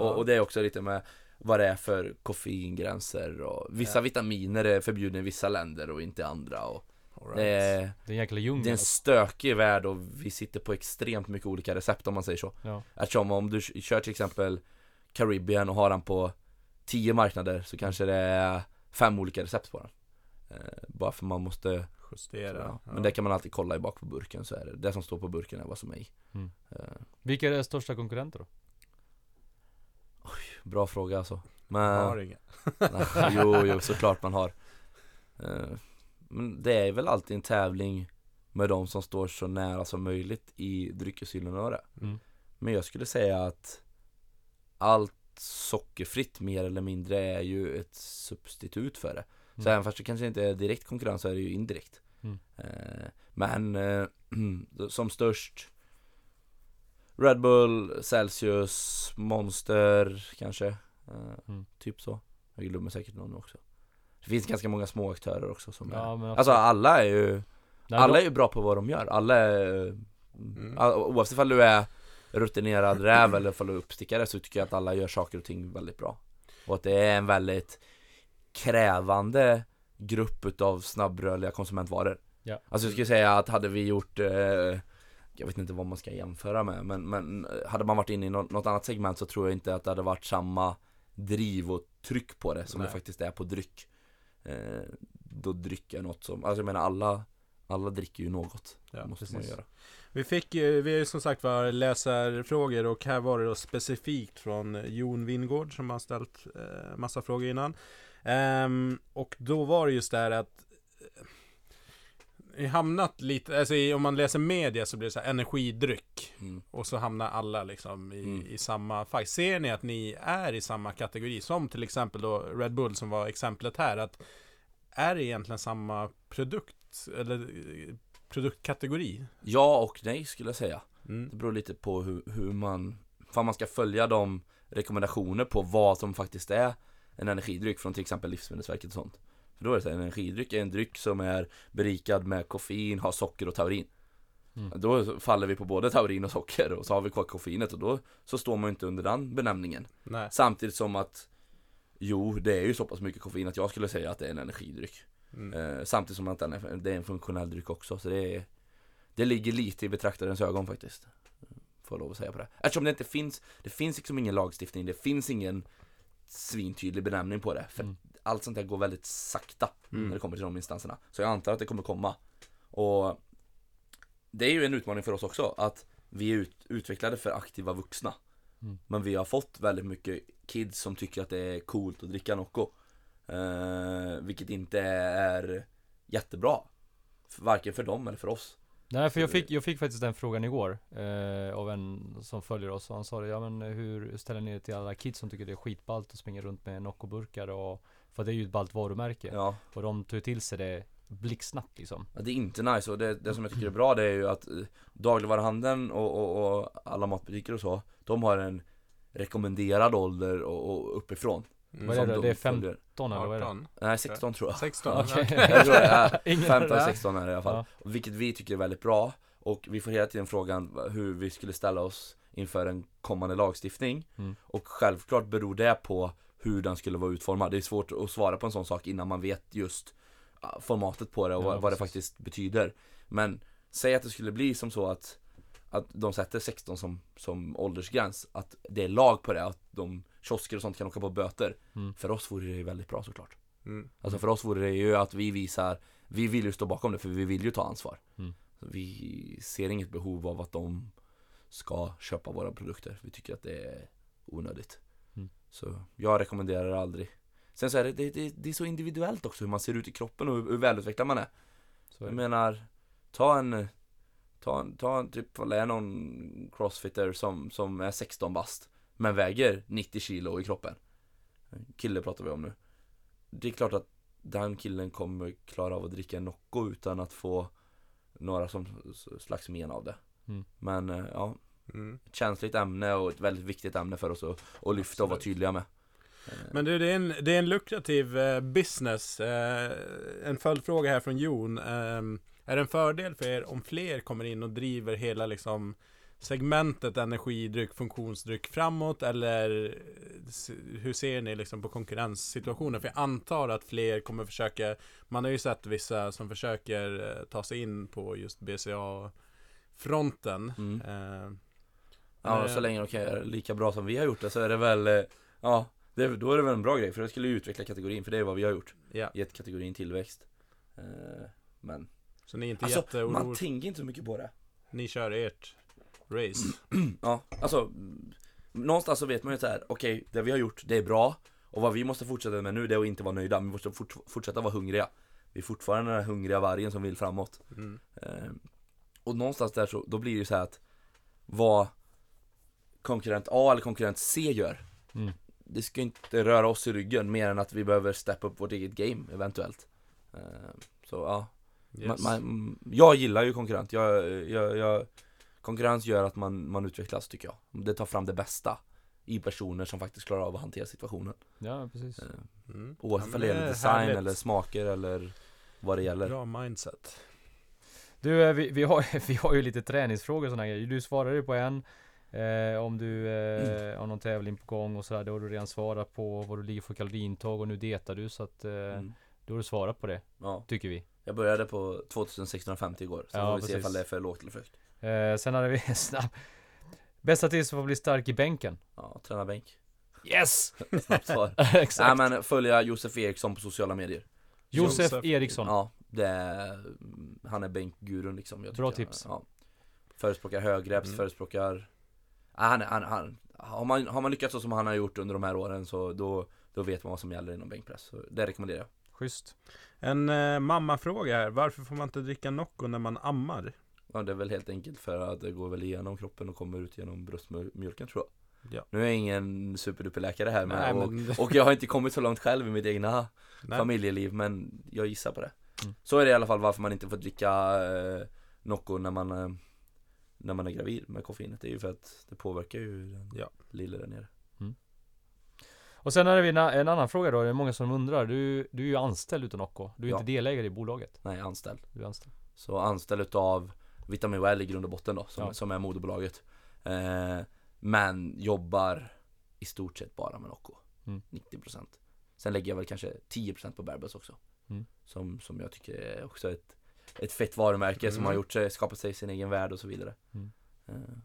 Och, och det är också lite med vad det är för koffeingränser och vissa ja. vitaminer är förbjudna i vissa länder och inte i andra. Och right. det, är, det, är jäkla det är en stökig värld och vi sitter på extremt mycket olika recept om man säger så. Ja. Eftersom om du kör till exempel Caribbean och har den på tio marknader så kanske det är fem olika recept på den. Bara för man måste justera. Ja. Men ja. det kan man alltid kolla i bak på burken så är det. Det som står på burken är vad som är i. Mm. Uh. Vilka är de största konkurrenter då? Oj, bra fråga alltså. Men, jag har inga. Nej, jo, jo, såklart man har. Uh, men det är väl alltid en tävling med de som står så nära som möjligt i dryckeshyllan och det. Mm. Men jag skulle säga att allt sockerfritt mer eller mindre är ju ett substitut för det. Mm. Så även fast det kanske inte är direkt konkurrens så är det ju indirekt. Mm. Uh, men uh, som störst Red Bull, Celsius, Monster kanske, uh, mm. typ så. Jag glömmer säkert någon också. Det finns ganska många små aktörer också som ja, är. Alltså alla är ju Nej, alla då... är ju bra på vad de gör. Alla är, mm. all, oavsett om du är rutinerad räv eller om du är uppstickare så tycker jag att alla gör saker och ting väldigt bra. Och att det är en väldigt krävande grupp utav snabbrörliga konsumentvaror. Ja. Alltså jag skulle säga att hade vi gjort uh, jag vet inte vad man ska jämföra med men, men hade man varit inne i något annat segment så tror jag inte att det hade varit samma driv och tryck på det som Nej. det faktiskt är på dryck. Eh, då drycker något som, alltså jag menar alla alla dricker ju något. Ja, måste man göra. Vi fick ju, vi är ju som sagt var läsarfrågor och här var det då specifikt från Jon Wingård som har ställt eh, massa frågor innan. Ehm, och då var det just där att hamnat lite, alltså i, om man läser media så blir det så här energidryck mm. och så hamnar alla liksom i, mm. i samma fack. Ser ni att ni är i samma kategori som till exempel då Red Bull som var exemplet här, att är det egentligen samma produkt eller produktkategori? Ja och nej skulle jag säga. Mm. Det beror lite på hur, hur man för man ska följa de rekommendationer på vad som faktiskt är en energidryck från till exempel Livsmedelsverket och sånt. För då är det så här, en energidryck är en dryck som är berikad med koffein, har socker och taurin. Mm. Då faller vi på både taurin och socker och så har vi kvar koffeinet och då så står man inte under den benämningen. Nej. Samtidigt som att jo, det är ju så pass mycket koffein att jag skulle säga att det är en energidryck. Mm. Eh, samtidigt som att den är, det är en funktionell dryck också. Så det, är, det ligger lite i betraktarens ögon faktiskt. Får jag lov att säga på det. Eftersom det inte finns, det finns liksom ingen lagstiftning, det finns ingen svintydlig benämning på det. För mm. allt sånt här går väldigt sakta mm. när det kommer till de instanserna. Så jag antar att det kommer komma. Och det är ju en utmaning för oss också att vi är ut- utvecklade för aktiva vuxna. Mm. Men vi har fått väldigt mycket kids som tycker att det är coolt att dricka Nocco. Eh, vilket inte är jättebra. Varken för dem eller för oss. Nej, för jag fick, jag fick faktiskt den frågan igår eh, av en som följer oss och han sa det, ja men hur ställer ni det till alla kids som tycker det är skitballt och springer runt med Nocco-burkar och för det är ju ett ballt varumärke ja. Och de tar till sig det blixtsnabbt liksom. Ja, det är inte nice, och det, det som jag tycker är bra, det är ju att dagligvaruhandeln och, och, och alla matbutiker och så, de har en rekommenderad ålder och, och uppifrån. Mm. Vad är det då? Det är femton eller vad är det? Nej, sexton tror jag. sexton, okay. Jag tror det är femton sexton är det i alla fall. Ja. Vilket vi tycker är väldigt bra, och vi får hela tiden frågan hur vi skulle ställa oss inför en kommande lagstiftning. Mm. Och självklart beror det på hur den skulle vara utformad. Det är svårt att svara på en sån sak innan man vet just formatet på det och ja, vad det faktiskt betyder. Men säg att det skulle bli som så att, att de sätter sexton som, som åldersgräns, att det är lag på det, att de kiosker och sånt kan åka på böter. Mm. För oss vore det ju väldigt bra såklart. Mm. Alltså för oss vore det ju att vi visar, vi vill ju stå bakom det, för vi vill ju ta ansvar. Mm. Vi ser inget behov av att de ska köpa våra produkter. Vi tycker att det är onödigt. Mm. Så jag rekommenderar det aldrig. Sen så är det, det, det, det är så individuellt också hur man ser ut i kroppen och hur, hur välutvecklad man är. Så är det. Jag menar, ta en ta en, ta en typ, vad är någon crossfitter som, som är sexton bast men väger nittio kilo i kroppen. Kille pratar vi om nu. Det är klart att den killen kommer klara av att dricka en Nocco utan att få några som slags men av det. Mm. Men ja, mm. ett känsligt ämne och ett väldigt viktigt ämne för oss att, att lyfta och vara tydliga med. Men du, det är en, det är en lukrativ eh, business. Eh, en följdfråga här från Jon. Eh, är det en fördel för er om fler kommer in och driver hela liksom segmentet energidryck, funktionsdryck framåt, eller hur ser ni liksom på konkurrenssituationen? För jag antar att fler kommer försöka, man har ju sett vissa som försöker eh, ta sig in på just B C A A-fronten. Mm. Eh, ja, så länge de kan göra lika bra som vi har gjort det, så är det väl, eh, ja, det, då är det väl en bra grej, för det skulle utveckla kategorin, för det är vad vi har gjort. Yeah. Gett kategorin tillväxt. Eh, men så ni är inte alltså, man tänker inte så mycket på det. Ni kör ert race. Ja, alltså någonstans så vet man ju så här, okej, okay, det vi har gjort, det är bra, och vad vi måste fortsätta med nu, det är att inte vara nöjda, men vi måste fort, fortsätta vara hungriga. Vi är fortfarande den här hungriga vargen som vill framåt. Mm. Eh, och någonstans där så, då blir det ju så här att vad konkurrent A eller konkurrent C gör, mm. det ska inte röra oss i ryggen mer än att vi behöver steppa upp vårt eget game eventuellt. Uh, så ja. Yes. Man, man, jag gillar ju konkurrens. Jag, jag, jag, konkurrens gör att man, man utvecklas, tycker jag. Det tar fram det bästa i personer som faktiskt klarar av att hantera situationen. Ja, precis. Uh, mm. Oavsett ja, om det är design härligt. Eller smaker eller vad det gäller. Bra mindset. Du, vi, vi, har, vi har ju lite träningsfrågor och sådana grejer. Du svarade ju på en. Eh, om du eh, mm. har någon tävling på gång och sådär, då har du redan svarat på vad du ligger för kalorintag, och nu dietar du, så att eh, mm. då har du svarat på det, ja. Tycker vi. Jag började på tjugosex femtio igår, så ja, får vi precis. Se om det är för lågt eller för högt. Eh, sen hade vi snabbt. Bästa tips för att bli stark i bänken? Ja, träna bänk. Yes! Snabbt svar. Exakt. Nej, men följa Josef Eriksson på sociala medier. Josef, Josef Eriksson? Ja, det är, han är bänkgurun liksom. Jag Bra tips. Han, ja. Förespråkar högreps, mm. förespråkar... Han, han, han, har, man, har man lyckats så som han har gjort under de här åren, så då, då vet man vad som gäller inom bänkpress. Så det rekommenderar jag. Schysst. En eh, mammafråga här. Varför får man inte dricka Nocco när man ammar? Ja, det är väl helt enkelt för att det går väl igenom kroppen och kommer ut genom bröstmjölken, tror jag. Ja. Nu är jag ingen superduperläkare här med. Nej, men... och, och jag har inte kommit så långt själv i mitt egna Nej. Familjeliv, men jag gissar på det. Mm. Så är det i alla fall varför man inte får dricka eh, Nocco när man... Eh, när man är gravid med koffeinet, det är ju för att det påverkar ju den ja. Lilla där nere. Mm. Och sen har vi en, en annan fråga då, det är många som undrar, du, du är ju anställd utan Nocco, du är ja. Inte delägare i bolaget. Nej, anställd. Du är anställd. Så anställd av Vitamin Well i grund och botten då, som, ja. Som är moderbolaget. Eh, men jobbar i stort sett bara med Nocco. Mm. nittio procent. Sen lägger jag väl kanske tio procent på Barebells också. Mm. Som, som jag tycker är också ett ett fett varumärke mm. som har gjort sig, skapat sig sin egen värld och så vidare. Mm. Uh.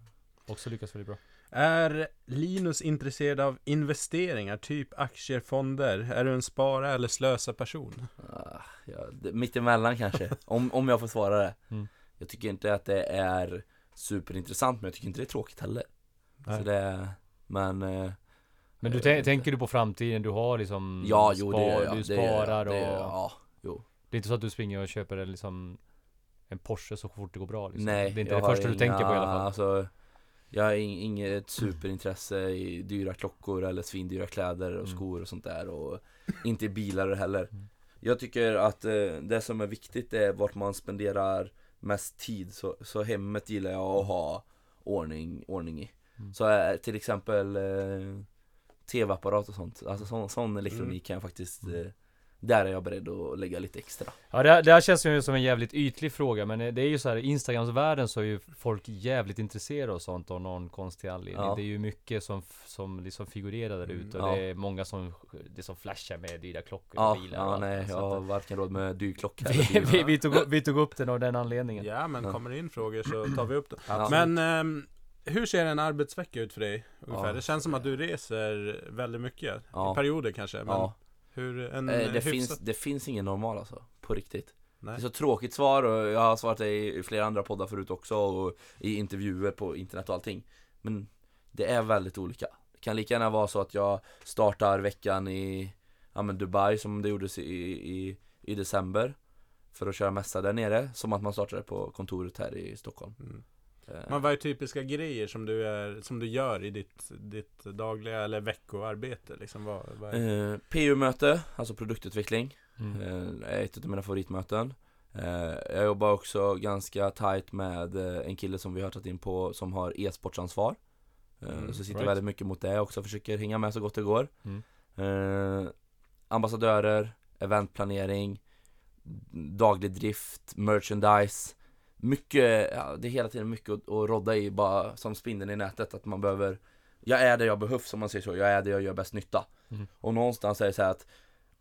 Också lyckas väldigt bra. Är Linus intresserad av investeringar, typ aktiefonder? Är du en spara eller slösa person? Uh, ja, det, mitt emellan kanske, om, om jag får svara det. Mm. Jag tycker inte att det är superintressant, men jag tycker inte det är tråkigt heller. Så det, men... Uh, men du t- tänker du på framtiden? Du har liksom... Ja, jo, spar, det gör jag. Du sparar det gör jag, det gör jag, och... Ja, jo. Det är inte så att du springer och köper en, liksom, en Porsche så fort det går bra. Liksom. Nej, det är inte det första inga, du tänker på i alla fall. Alltså, jag har inget superintresse i dyra klockor eller svindyra kläder och skor och sånt där. Och inte i bilar heller. jag tycker att eh, det som är viktigt är vart man spenderar mest tid. Så, så hemmet gillar jag att ha ordning, ordning i. Mm. Så är till exempel eh, tv-apparat och sånt. Alltså sån, sån elektronik mm. kan jag faktiskt... Eh, där är jag beredd att lägga lite extra. Ja, det här, det här känns ju som en jävligt ytlig fråga. Men det är ju så här, i Instagramsvärlden så är ju folk jävligt intresserade och sånt av någon konstig anledning. Ja. Det är ju mycket som, som liksom figurerar där ute. Och ja. Det är många som, det som flashar med dyra klockor och ja, bilar. Ja, och nej, jag har varken råd med dyrklocka eller vi, vi, tog, vi tog upp den av den anledningen. Ja, men ja. Kommer det in frågor så tar vi upp det. Ja. Men... Ehm, hur ser en arbetsvecka ut för dig? Ja. Det känns som att du reser väldigt mycket. Ja. I perioder kanske. Men ja. hur en, eh, det, finns, det finns ingen normal alltså. På riktigt. Nej. Det är så tråkigt svar. Och jag har svarat det i flera andra poddar förut också. Och i intervjuer på internet och allting. Men det är väldigt olika. Det kan lika gärna vara så att jag startar veckan i ja, men Dubai. Som det gjordes i, i, i december. För att köra mässa där nere. Som att man startade på kontoret här i Stockholm. Mm. Men vad är typiska grejer som du, är, som du gör i ditt, ditt dagliga eller veckoarbete? Liksom, vad, vad är... eh, P U-möte, alltså produktutveckling, mm. eh, är ett av mina favoritmöten. Eh, jag jobbar också ganska tajt med en kille som vi har tagit in på som har e-sportsansvar. Eh, mm, så sitter right. väldigt mycket mot det också, försöker hänga med så gott det går. Mm. Eh, ambassadörer, eventplanering, daglig drift, merchandise. Mycket, ja, det är hela tiden mycket att, att rodda i, bara som spindeln i nätet, att man behöver, jag är det jag behövs, som man säger så, jag är det jag gör bäst nytta. Mm. Och någonstans är det så här att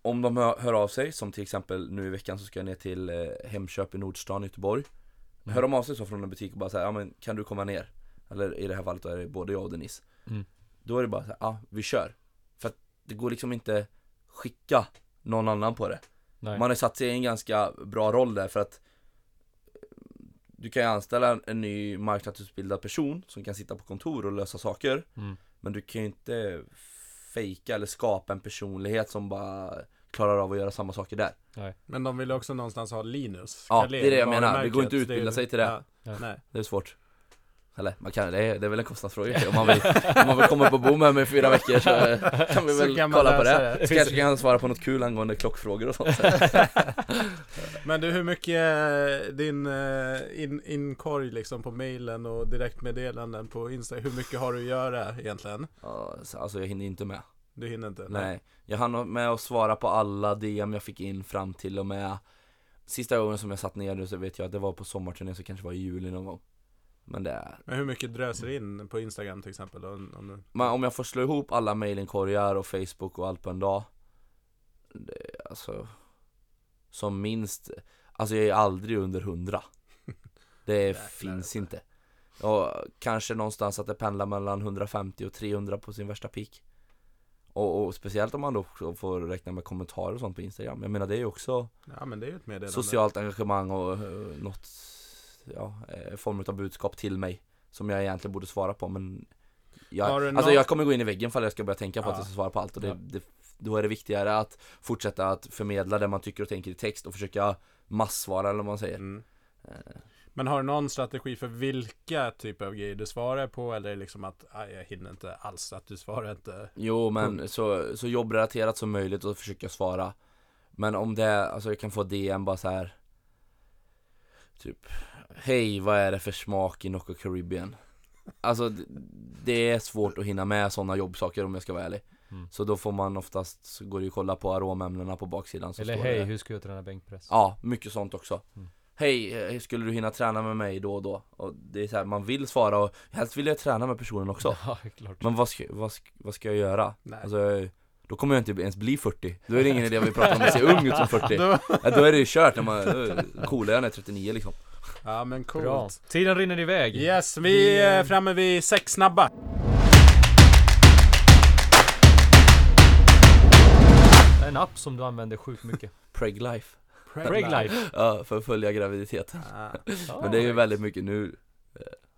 om de hör, hör av sig, som till exempel nu i veckan så ska jag ner till eh, Hemköp i Nordstan i Göteborg. Mm. Hör de av sig så från en butik och bara så här, ja men kan du komma ner? Eller i det här fallet då är det både jag och Denise. Mm. Då är det bara så här, ja vi kör. För att det går liksom inte skicka någon annan på det. Nej. Man har satt sig i en ganska bra roll där, för att du kan ju anställa en ny marknadsutbildad person som kan sitta på kontor och lösa saker. Mm. Men du kan ju inte fejka eller skapa en personlighet som bara klarar av att göra samma saker där. Nej. Men de vill också någonstans ha Linus. Ja, Kalén, det är det jag menar. Det går inte att utbilda det är... sig till det. Ja. Ja. Nej. Det är svårt. Eller, man kan, det, är, det är väl en kostnadsfråga. Om man vill, om man vill komma på boom här i fyra veckor så kan vi väl kan kolla på det. det. Så kanske kan jag svara på något kul angående klockfrågor och sånt. Men du, hur mycket din in, inkorg liksom på mejlen och direktmeddelanden på Instagram, hur mycket har du att göra egentligen? Alltså jag hinner inte med. Du hinner inte? Nej. nej. Jag hann med att svara på alla D M jag fick in fram till och med sista gången som jag satt ner, så vet jag att det var på sommarturnén, så kanske var i juli någon gång. Men, det är... men hur mycket dröser in på Instagram till exempel? Om, om, du... men om jag får slå ihop alla mejlinkorgar och Facebook och allt på en dag, det är alltså som minst, alltså jag är aldrig under hundra. Det finns det. Inte. Och kanske någonstans att det pendlar mellan hundrafemtio och trehundra på sin värsta peak. Och, och speciellt om man då får räkna med kommentarer och sånt på Instagram. Jag menar det är ju också ja, men det är ju ett meddelande. Socialt engagemang och, och något ja, form av budskap till mig som jag egentligen borde svara på, men jag, alltså någon... jag kommer gå in i väggen för jag ska börja tänka på ja. Att jag ska svara på allt, och det, ja. det, då är det viktigare att fortsätta att förmedla det man tycker och tänker i text och försöka massvara eller vad man säger. Mm. Men har du någon strategi för vilka typer av grejer du svarar på, eller liksom att aj, jag hinner inte alls, att du svarar inte? Jo, men så, så jobbrelaterat som möjligt och försöka svara, men om det, alltså jag kan få D M bara så här typ, hej, vad är det för smak i Nocco Caribbean? Alltså, det är svårt att hinna med sådana jobbsaker om jag ska vara ärlig. Mm. Så då får man oftast gå och kolla på aromämnena på baksidan. Så eller hej, hur ska jag träna bänkpress? Ja, mycket sånt också. Mm. Hej, skulle du hinna träna med mig då och då? Och det är så här, man vill svara och helst vill jag träna med personen också. Ja, klart. Men vad ska, vad, ska, vad ska jag göra? Nej. Alltså... då kommer jag inte ens bli fyrtio. Då är det ingen idé vi pratar om att se ung ut som fyrtio. Då är det ju kört när man coolare än är trettionio liksom. Ja, men coolt. Bra. Tiden rinner iväg. Yes, vi är framme vid sex snabba. En app som du använder sjukt mycket. Preg Life. Preg Life. Ja, för att följa graviditeten. Ah. Men det är ju väldigt mycket nu.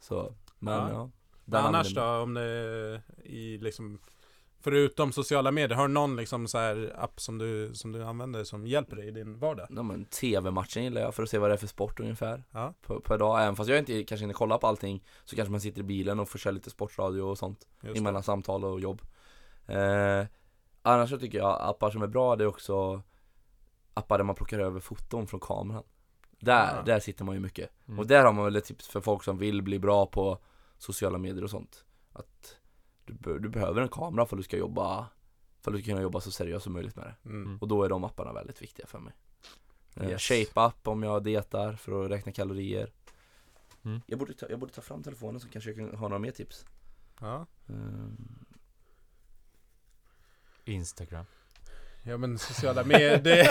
Så, men ah. ja. Den annars då, om det är i liksom... förutom sociala medier, har någon liksom så här app som du, som du använder som hjälper dig i din vardag? Ja, men T V-matchen gillar jag för att se vad det är för sport ungefär ja. på, på dag. Även fast jag inte kanske inte kollar på allting, så kanske man sitter i bilen och får köra lite sportradio och sånt emellan samtal och jobb. Eh, annars så tycker jag appar som är bra, det är också appar där man plockar över foton från kameran. Där, ja. där sitter man ju mycket. Mm. Och där har man väl ett tips för folk som vill bli bra på sociala medier och sånt. Att du, du behöver en kamera för att du ska jobba, för att du ska kunna jobba så seriöst som möjligt med det. Mm. Och då är de apparna väldigt viktiga för mig. Yes. Shape-app om jag dietar för att räkna kalorier. Mm. Jag, borde ta, jag borde ta fram telefonen så kanske jag kan ha några mer tips. Ja. Um... Instagram. Ja, men sociala medier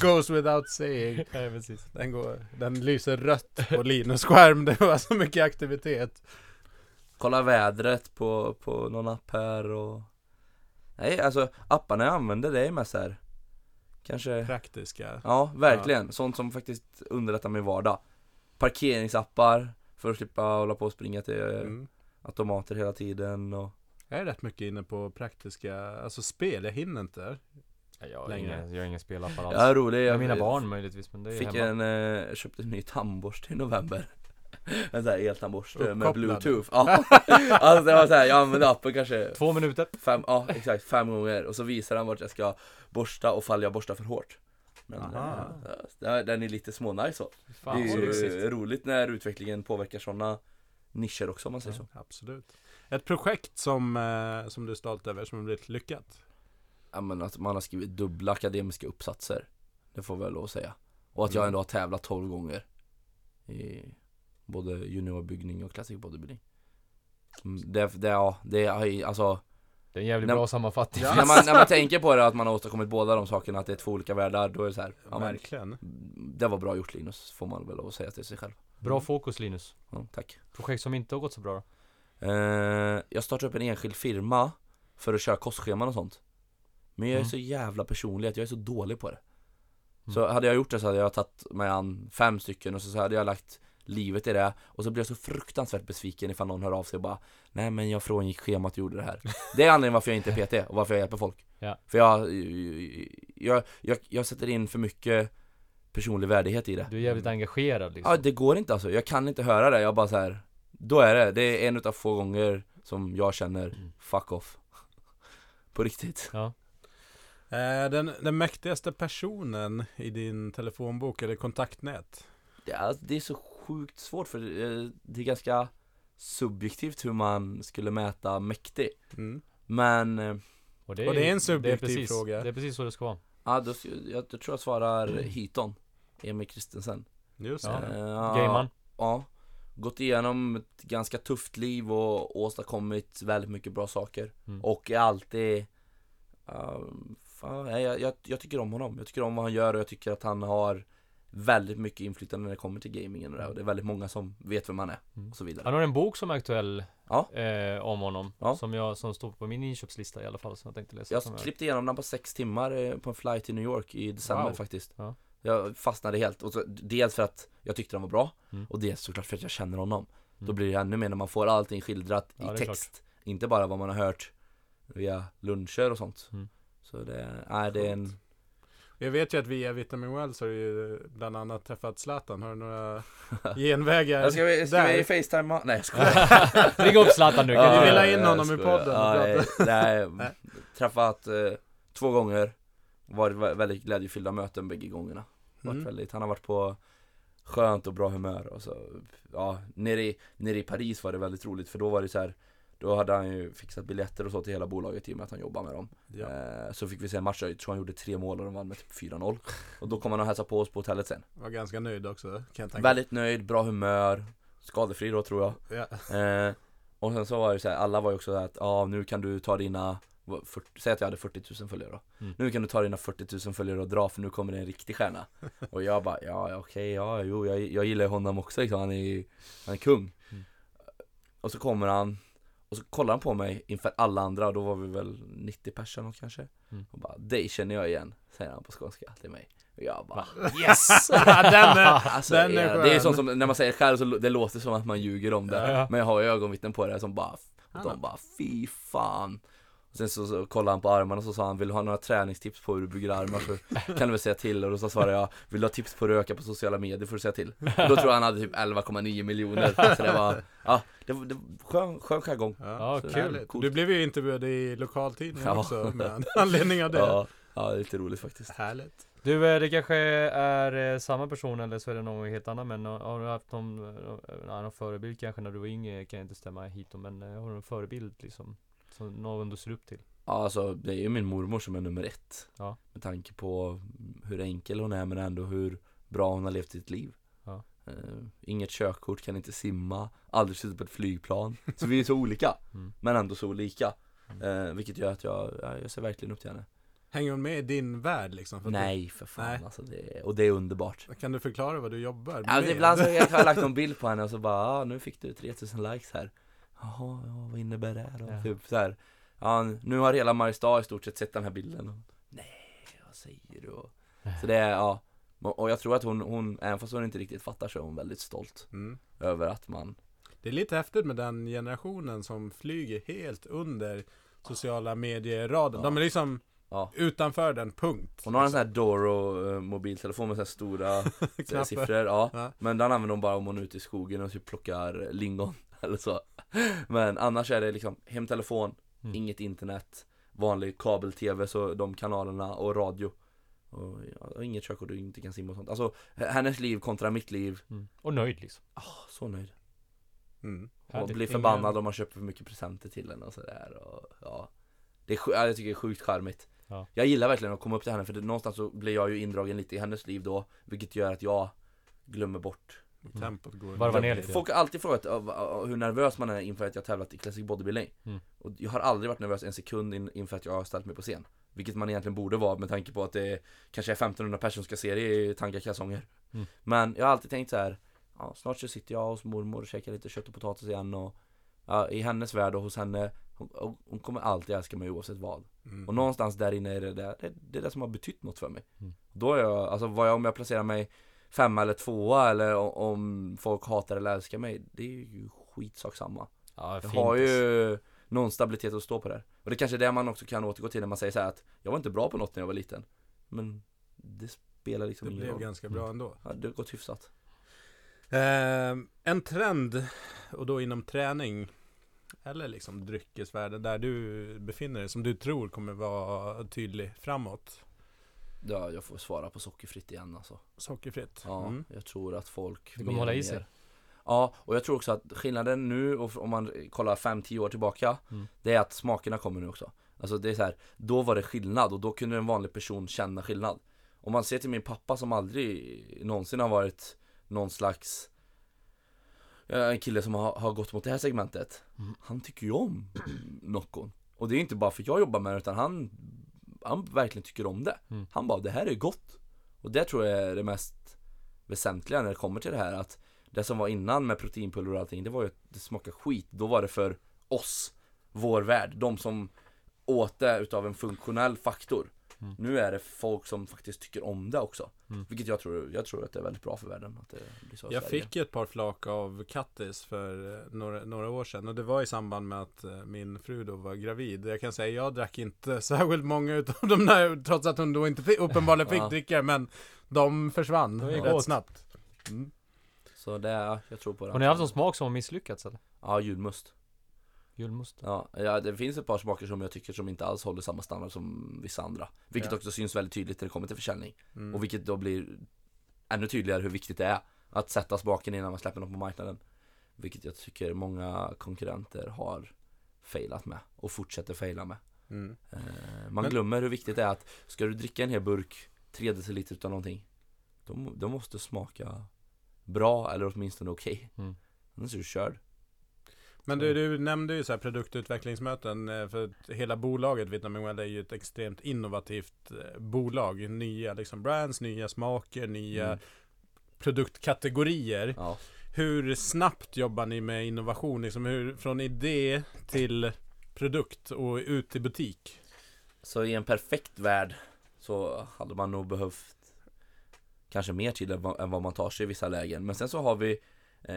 goes without saying. Ja, precis. Den, går, den lyser rött på Linus skärm. Det var så mycket aktivitet. Kolla vädret på, på någon app här. Och... Nej, alltså apparna jag använder det är mest här. Kanske... Praktiska. Ja, verkligen. Ja. Sånt som faktiskt underlättar min vardag. Parkeringsappar för att slippa hålla på och springa till mm. automater hela tiden. Och... Jag är rätt mycket inne på praktiska, alltså spel, jag hinner inte jag längre. Inga, jag har ingen spelappar alls. Jag är rolig. Jag, jag mina barn möjligtvis, men det är fick hemma. En, eh, köpte en ny tandborste i november. En sån här eltandborste med bluetooth. Ja. Alltså det var så här, jag använde appen kanske två minuter. Fem, ja, exakt, fem gånger. Och så visar han vart jag ska borsta och fall jag borstar för hårt. Men den, den är lite smånaj så. Fan, det är ju det roligt när utvecklingen påverkar sådana nischer också om man säger ja, så. Absolut. Ett projekt som, som du är stolt över som har blivit lyckat? Ja, men att man har skrivit dubbla akademiska uppsatser. Det får väl lov att säga. Och att mm. jag ändå har tävlat tolv gånger i både juniorbyggning och klassisk bodybuilding. Det, det, ja, det är alltså... Det är en jävligt när, bra sammanfattning. När man, när man tänker på det, att man har åstadkommit båda de sakerna, att det är två olika världar, då är det så här. Ja, verkligen. Det var bra gjort, Linus, får man väl lov att säga till sig själv. Bra fokus, Linus. Ja, tack. Projekt som inte har gått så bra då? Uh, jag startade upp en enskild firma för att köra kostscheman och sånt. Men jag är mm. så jävla personlig att jag är så dålig på det. Mm. Så hade jag gjort det så hade jag tagit mig an fem stycken och så, så hade jag lagt livet i det. Och så blev jag så fruktansvärt besviken ifall någon hör av sig och bara nej men jag frångick schemat och gjorde det här. Det är anledningen varför jag inte är P T och varför jag hjälper folk. Ja. För jag jag, jag jag sätter in för mycket personlig värdighet i det. Du är jävligt engagerad liksom. Ja, det går inte alltså. Jag kan inte höra det. Jag bara så här. Då är det, det är en utav få gånger som jag känner mm. fuck off. På riktigt. Ja. Eh, den, den mäktigaste personen i din telefonbok eller kontaktnät? Ja, det är så sjukt svårt för det är ganska subjektivt hur man skulle mäta mäktig. Mm. Men... Och det är, och det är en subjektiv det är precis, fråga. Det är precis så det ska vara. Ja, då, jag, jag tror jag svarar mm. Hiton. Emil Kristensen. Just det. Ja. Ja. Gameman. Ja. Gått igenom ett ganska tufft liv och åstadkommit väldigt mycket bra saker. Mm. Och är alltid... Uh, fan, jag, jag, jag tycker om honom. Jag tycker om vad han gör och jag tycker att han har väldigt mycket inflytande när det kommer till gamingen. Och det, och det är väldigt många som vet vem han är mm. och så vidare. Han har en bok som är aktuell ja. eh, om honom. Ja. Som, jag, som står på min inköpslista i alla fall. Som jag tänkte läsa. Jag klippte igenom den på sex timmar på en flight till New York i december wow. faktiskt. Ja. Jag fastnade helt. Och så, dels för att jag tyckte den var bra. Mm. Och dels såklart för att jag känner honom. Mm. Då blir det ännu mer när man får allting skildrat ja, i text. Klart. Inte bara vad man har hört via luncher och sånt. Mm. Så det, nej, det är en... Jag vet ju att via Vitamin Well så har du bland annat träffat Zlatan. Har du några genvägar? Jag ska vi, ska vi FaceTime? Nej, jag skojar. Ring upp Zlatan nu. Kan ja, vi vilja in honom i podden? Ja, nej, nej. nej. Träffat eh, två gånger. Varit väldigt glädjefyllda möten bägge gångerna. Varit mm. väldigt, han har varit på skönt och bra humör. Och så, ja, nere, i, nere i Paris var det väldigt roligt. För då var det så här, då hade han ju fixat biljetter och så till hela bolaget i och med att han jobbar med dem. Ja. Eh, så fick vi se en match. Jag tror han gjorde tre mål och de vann med typ fyra noll. Och då kom han och hälsade på oss på hotellet sen. Var ganska nöjd också. Kan jag väldigt nöjd, bra humör. Skadefri då tror jag. Ja. Eh, och sen så var det så här, alla var ju också så här att ah, nu kan du ta dina... fyrtio, säg att jag hade fyrtio tusen följare då. Mm. Nu kan du ta dina fyrtio tusen följare och dra för nu kommer det en riktig stjärna. Och jag bara, ja okej, okay, ja, jo, jag, jag gillar honom också. Liksom. Han är han är kung. Mm. Och så kommer han och så kollar han på mig inför alla andra och då var vi väl nittio personer kanske. Mm. Och bara, dig känner jag igen, säger han på skånska till mig. Och jag bara, va? Yes! den är, alltså, den är ja, det är sånt som när man säger själv så det låter som att man ljuger om det. Ja, ja. Men jag har ju ögonvittnen på det som bara, och de bara, fy fan. Sen så, så kollade han på armarna och så sa han, vill du ha några träningstips på hur du bygger armar så kan du väl säga till. Och då så svarade jag, vill du ha tips på att röka på sociala medier får du säga till. Och då tror jag han hade typ elva komma nio miljoner. Så det var, ja, det var, det var skön, skön jargong. Ja, så, kul. Cool. Du blev ju intervjuad i lokaltidningen ja. också med anledning av det. Ja, ja, det är lite roligt faktiskt. Härligt. Du, det kanske är samma person eller så är det någon helt annan, men har du haft någon, någon annan förebild kanske när du var yngre? Kan jag inte stämma hit, men har du en förebild liksom som någon du ser upp till? Ja, alltså det är ju min mormor som är nummer ett. Ja. Med tanke på hur enkel hon är men ändå hur bra hon har levt sitt liv. Ja. Uh, inget körkort, kan inte simma, aldrig sitta på ett flygplan. Så vi är så olika, mm. men ändå så olika. Uh, vilket gör att jag, jag ser verkligen upp till henne. Hänger hon med i din värld liksom? För nej, du... för fan. Nej. Alltså, det, och det är underbart. Kan du förklara vad du jobbar med? Alltså, ibland så har jag lagt en bild på henne och så bara, ah, nu fick du tre tusen likes här. Jaha, ja, vad innebär det här då? Ja. Typ så här. Ja, nu har hela Mariestad i stort sett sett den här bilden. Och, nej, vad säger du? Så det är, ja. Och jag tror att hon, hon, även fast hon inte riktigt fattar så är hon väldigt stolt mm. över att man... Det är lite häftigt med den generationen som flyger helt under sociala medier-raden. Ja. De är liksom... Ja. Utanför den, punkt. Hon har en sån här Doro-mobiltelefon med så här stora siffror, ja. Ja. Men den använder hon bara om hon är ute i skogen och typ plockar lingon eller så. Men annars är det liksom hemtelefon, mm. inget internet, vanlig kabel-tv, så de kanalerna och radio. Och, ja, och inget kök och du inte kan simma och sånt. Alltså hennes liv kontra mitt liv. Mm. Och nöjd liksom. Ja, oh, så nöjd. Mm. Och blir förbannad ingen... om man köper för mycket presenter till henne och sådär. Och, ja. Det är, jag tycker det är sjukt charmigt. Ja. Jag gillar verkligen att komma upp till henne, för det, någonstans så blir jag ju indragen lite i hennes liv då, vilket gör att jag glömmer bort mm. tempot går. Varva ner lite. Folk har alltid frågat hur nervös man är inför att jag tävlat i classic bodybuilding. Mm. Och jag har aldrig varit nervös en sekund in, inför att jag har ställt mig på scen, vilket man egentligen borde vara med tanke på att det kanske är femtonhundra personer som ska se det i tankarkalsonger. Mm. Men jag har alltid tänkt så här, ja, snart så sitter jag hos mormor och käkar lite kött och potatis igen och ja, i hennes värld och hos henne. Hon, hon kommer alltid älska mig oavsett vad. Mm. Och någonstans där inne är det där, det, det är det som har betytt något för mig. Mm. Då är jag, alltså vad jag, om jag placerar mig femma eller tvåa eller om folk hatar eller älskar mig, det är ju skitsaksamma. Ja, jag har ju någon stabilitet att stå på där. Och det kanske är det man också kan återgå till när man säger så här att jag var inte bra på något när jag var liten. Men det spelar liksom ingen roll. Det blev ganska bra ändå. Ja, det har gått hyfsat. Eh, en trend, och då inom träning eller liksom dryckesvärlden där du befinner dig, som du tror kommer vara tydlig framåt. Ja, jag får svara på sockerfritt igen alltså. Sockerfritt? Ja, mm. jag tror att folk... Det kommer hålla i sig. Ja, och jag tror också att skillnaden nu, och om man kollar fem till tio år tillbaka, mm. det är att smakerna kommer nu också. Alltså det är så här, då var det skillnad och då kunde en vanlig person känna skillnad. Om man ser till min pappa som aldrig någonsin har varit någon slags... En kille som har, har gått mot det här segmentet. Mm. Han tycker ju om Nocco. Och det är inte bara för att jag jobbar med det, utan han, han verkligen tycker om det. Mm. Han bara, det här är gott. Och det tror jag är det mest väsentliga när det kommer till det här. Att det som var innan med proteinpulver och allting, det var ju att det smakade skit. Då var det för oss, vår värld. De som åt det utav en funktionell faktor. Mm. Nu är det folk som faktiskt tycker om det också. Mm. Vilket jag tror, jag tror att det är väldigt bra för världen. Att det blir så. Jag fick ju ett par flak av Kattis för några, några år sedan. Och det var i samband med att min fru då var gravid. Jag kan säga, jag drack inte särskilt många utav de där, trots att hon då inte fick, uppenbarligen fick ja. dricka. Men de försvann ja. rätt snabbt. Mm. Så det är, jag tror på det. Har ni haft någon smak som har misslyckats eller? Ja, julmust. Julmust. Ja, ja, det finns ett par smaker som jag tycker som inte alls håller samma standard som vissa andra. Vilket ja. också syns väldigt tydligt när det kommer till försäljning. Mm. Och vilket då blir ännu tydligare hur viktigt det är att sätta smaken innan man släpper den på marknaden. Vilket jag tycker många konkurrenter har failat med och fortsätter faila med. Mm. Eh, man Men... glömmer hur viktigt det är att ska du dricka en hel burk tre deciliter utan någonting, då, då måste smaka bra eller åtminstone okej. Okay. Mm. Annars är du körd. Men du, du nämnde ju så här produktutvecklingsmöten, för hela bolaget Vitamin Well är ju ett extremt innovativt bolag. Nya liksom brands, nya smaker, nya mm. produktkategorier. Ja. Hur snabbt jobbar ni med innovation? Liksom hur, från idé till produkt och ut till butik? Så i en perfekt värld så hade man nog behövt kanske mer tid än vad man tar sig i vissa lägen. Men sen så har vi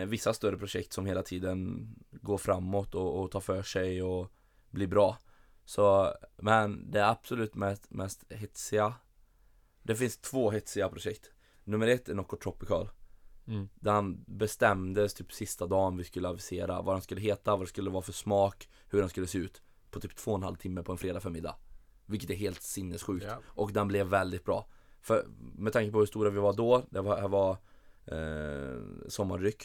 vissa större projekt som hela tiden går framåt och, och tar för sig och blir bra. Så, men det absolut mest, mest hetsiga, det finns två hetsiga projekt. Nummer ett är Nocco Tropical. Mm. Den bestämdes typ sista dagen vi skulle avisera vad den skulle heta, vad det skulle vara för smak, hur den skulle se ut på typ två och en halv timme på en fredag förmiddag. Vilket är helt sinnessjukt. Yeah. Och den blev väldigt bra. För, med tanke på hur stora vi var då, det var, det var eh, sommarryck,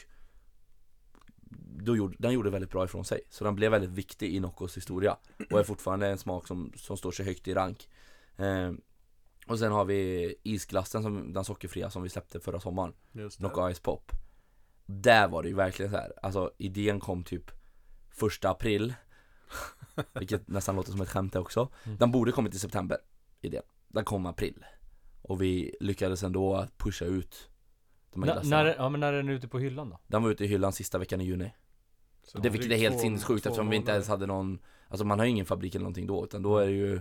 då gjorde, den gjorde väldigt bra ifrån sig. Så den blev väldigt viktig i Noccos historia och är fortfarande en smak som, som står sig högt i rank. Eh, och sen har vi isglassen, som, den sockerfria som vi släppte förra sommaren, Nocco Ice Pop. Där var det ju verkligen så här. Alltså idén kom typ första april, vilket nästan låter som ett skämt också. Den borde kommit i september, idén. Den kom april. Och vi lyckades ändå pusha ut de här N- när, ja, men när är den ute på hyllan då? Den var ute i hyllan sista veckan i juni. Så det, vilket är helt sinnessjukt eftersom vi inte ens hade någon... Alltså man har ingen fabrik eller någonting då, utan då är det ju...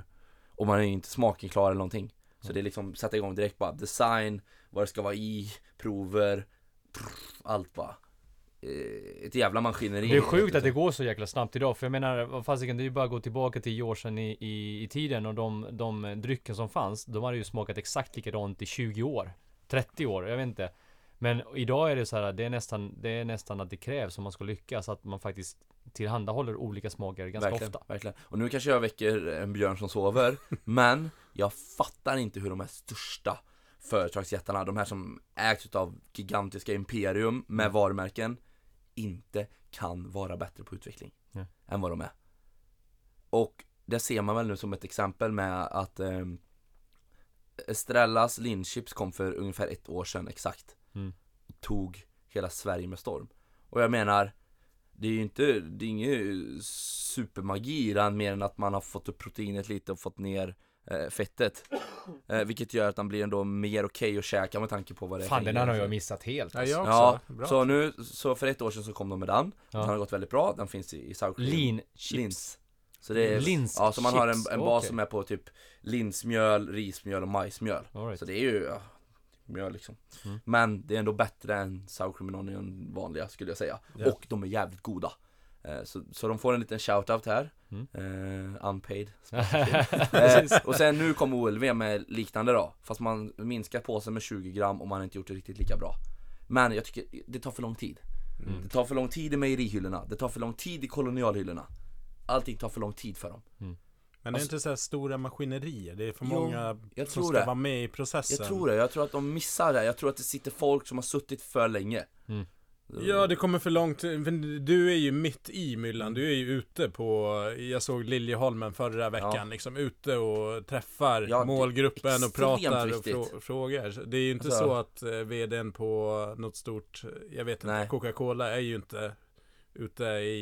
Och man är ju inte smaken klar eller någonting. Så det är liksom sätta igång direkt bara design, vad det ska vara i, prover, prf, allt bara. Ett jävla maskineri. Det är sjukt att det går så jäkla snabbt idag. För jag menar, fasiken, det är ju bara att gå tillbaka till tio år sedan i, i, i tiden. Och de, de drycker som fanns, de hade ju smakat exakt likadant i tjugo år, trettio år, jag vet inte. Men idag är det så här, det är nästan, det är nästan att det krävs om man ska lyckas, att man faktiskt tillhandahåller olika smaker ganska verkligen, ofta. Verkligen. Och nu kanske jag väcker en björn som sover, men jag fattar inte hur de här största företagsjättarna, de här som ägs av gigantiska imperium med varumärken, inte kan vara bättre på utveckling ja. än vad de är. Och det ser man väl nu som ett exempel med att eh, Estrellas Linchips kom för ungefär ett år sedan exakt. Mm. Tog hela Sverige med storm. Och jag menar, det är ju inte, det är ingen supermagi den, mer än att man har fått upp proteinet lite och fått ner eh, fettet. Eh, vilket gör att den blir ändå mer okej okay att käka med tanke på vad det är. Fan, den har jag missat helt. Alltså. Ja, ja, så nu, så för ett år sedan så kom de med den. Ja. Den har gått väldigt bra. Den finns i, i South Korea. Lean chips. Lins. Så det är, Lins ja, så man chips. Har en, en bas okay. som är på typ linsmjöl, rismjöl och majsmjöl. Right. Så det är ju... Ja, mjöl liksom. Mm. Men det är ändå bättre än sour cream and onion vanliga skulle jag säga. Yeah. Och de är jävligt goda. Eh, så, så de får en liten shoutout här. Mm. Eh, unpaid. eh, och sen nu kom O L V med liknande då. Fast man minskar påsen med tjugo gram och man har inte gjort det riktigt lika bra. Men jag tycker det tar för lång tid. Mm. Det tar för lång tid i mejerihyllorna. Det tar för lång tid i kolonialhyllorna. Allting tar för lång tid för dem. Mm. Men det är alltså, inte så här stora maskinerier. Det är för jo, många jag tror som ska det. vara med i processen. Jag tror det. Jag tror att de missar det. Jag tror att det sitter folk som har suttit för länge. Mm. Ja, det kommer för långt. Du är ju mitt i myllan. Du är ju ute på... Jag såg Liljeholmen förra veckan. Ja. Liksom ute och träffar ja, målgruppen och pratar riktigt. och frå- frågar. Det är ju inte alltså, så att vdn på något stort... Jag vet nej. inte. Coca-Cola är ju inte... ute i,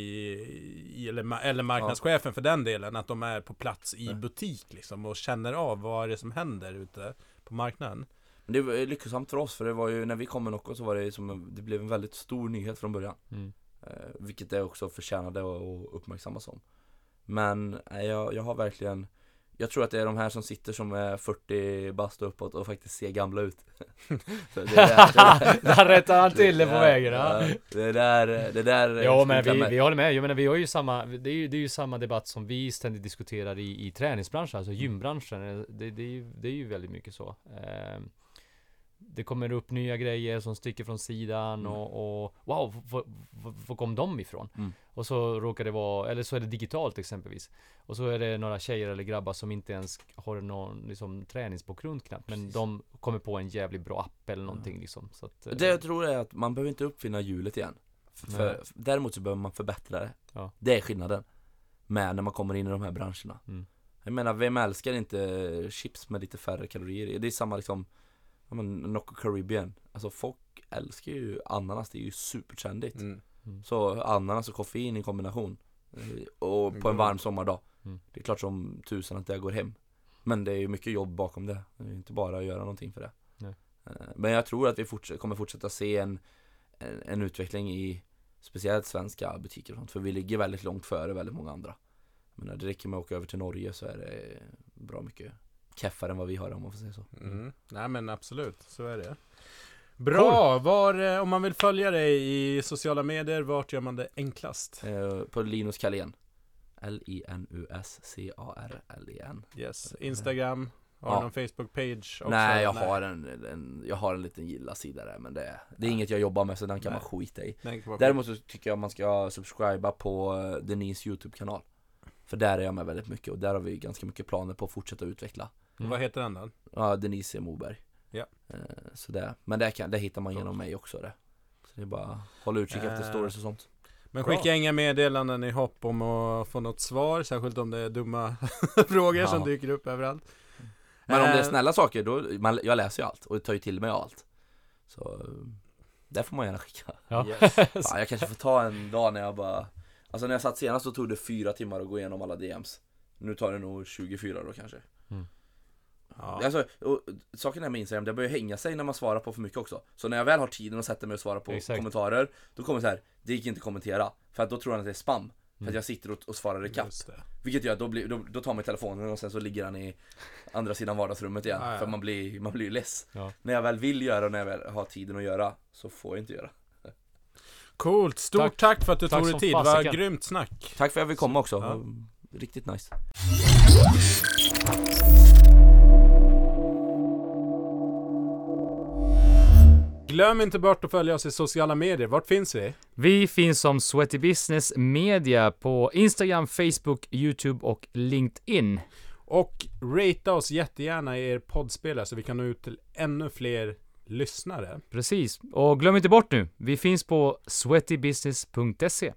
i eller, eller marknadschefen ja. för den delen, att de är på plats i butik liksom och känner av vad det är som händer ute på marknaden. Det var lyckosamt för oss, för det var ju när vi kom med Nocco så var det som det blev en väldigt stor nyhet från början. Mm. Eh, vilket det också förtjänade och uppmärksammas om. Men eh, jag, jag har verkligen jag tror att det är de här som sitter som är fyrtio bast och uppåt och faktiskt ser gamla ut. Det där rättar han till det på vägen. Det där... Det där ja, men vi, vi håller med. Jag menar, vi har ju samma, det, är ju, det är ju samma debatt som vi ständigt diskuterar i, i träningsbranschen, alltså gymbranschen. Det, det, är ju, det är ju väldigt mycket så. Det kommer upp nya grejer som sticker från sidan mm. och, och wow, var kom de ifrån? Mm. Och så råkar det vara, eller så är det digitalt exempelvis. Och så är det några tjejer eller grabbar som inte ens har någon liksom, träningsbakgrund knappt. Men precis. De kommer på en jävligt bra app eller någonting. Mm. Liksom, så att, det jag tror är att man behöver inte uppfinna hjulet igen. För, däremot så behöver man förbättra det. Ja. Det är skillnaden med när man kommer in i de här branscherna. Mm. Jag menar, vem älskar inte chips med lite färre kalorier? Det är samma liksom... Men Nocco Caribbean. Alltså folk älskar ju ananas. Det är ju supertrendigt. Mm. Mm. Så ananas och koffein i kombination. Och på en varm sommardag. Mm. Det är klart som tusen att det går hem. Men det är ju mycket jobb bakom det. Det är inte bara att göra någonting för det. Nej. Men jag tror att vi forts- kommer fortsätta se en, en, en utveckling i speciellt svenska butiker och sånt. För vi ligger väldigt långt före väldigt många andra. Men när det räcker med att åka över till Norge så är det bra mycket käffare än vad vi har, om man får säga så. Mm. Nej, men absolut, så är det. Bra, cool. Var, om man vill följa dig i sociala medier, vart gör man det enklast? Eh, på Linus Kalén. L-I-N-U-S-C-A-R-L-E-N. Yes, Instagram. Har ja. du någon Facebook-page också? Nej, jag, Nej. Har en, en, jag har en liten gilla-sida där, men det, det är inget jag jobbar med, så den kan Nej. man skita i. Däremot så tycker jag man ska subscriba på Denise YouTube-kanal. För där är jag med väldigt mycket och där har vi ganska mycket planer på att fortsätta utveckla. Mm. Vad heter den då? Ja, Denise Moberg. Ja. Så där. Men där, kan, där hittar man genom mig också det. Så det är bara håll utkik efter stories och sånt. Men skicka bra. Inga meddelanden i hopp om att få något svar, särskilt om det är dumma frågor ja. Som dyker upp överallt. Men om det är snälla saker, då, man, jag läser ju allt och tar ju till mig allt. Så där får man gärna skicka. Ja. Yes. Fan, jag kanske får ta en dag när jag bara... Alltså när jag satt senast så tog det fyra timmar att gå igenom alla D Ms. Nu tar det nog tjugofyra då kanske. Mm. Ja. Alltså, och, saken är med Instagram, det börjar hänga sig när man svarar på för mycket också. Så när jag väl har tiden och sätter mig och svarar på Exakt. Kommentarer, då kommer så här, det gick inte att kommentera. För att då tror han att det är spam. För att jag sitter och, och svarar i kapp. Vilket gör att då, blir, då, då tar man telefonen och sen så ligger han i andra sidan vardagsrummet igen. Ah, ja. För man blir, man blir less. Ja. När jag väl vill göra och när jag väl har tiden att göra så får jag inte göra. Coolt, stort tack, tack för att du tack tog dig tid. Vad grymt snack. Tack för att jag fick komma också. Ja. Riktigt nice. Glöm inte bort att följa oss i sociala medier. Vart finns vi? Vi finns som Sweaty Business Media på Instagram, Facebook, YouTube och LinkedIn. Och rata oss jättegärna i er poddspelare så vi kan nå ut till ännu fler lyssnare. Precis. Och glöm inte bort nu, vi finns på sweaty business punkt se.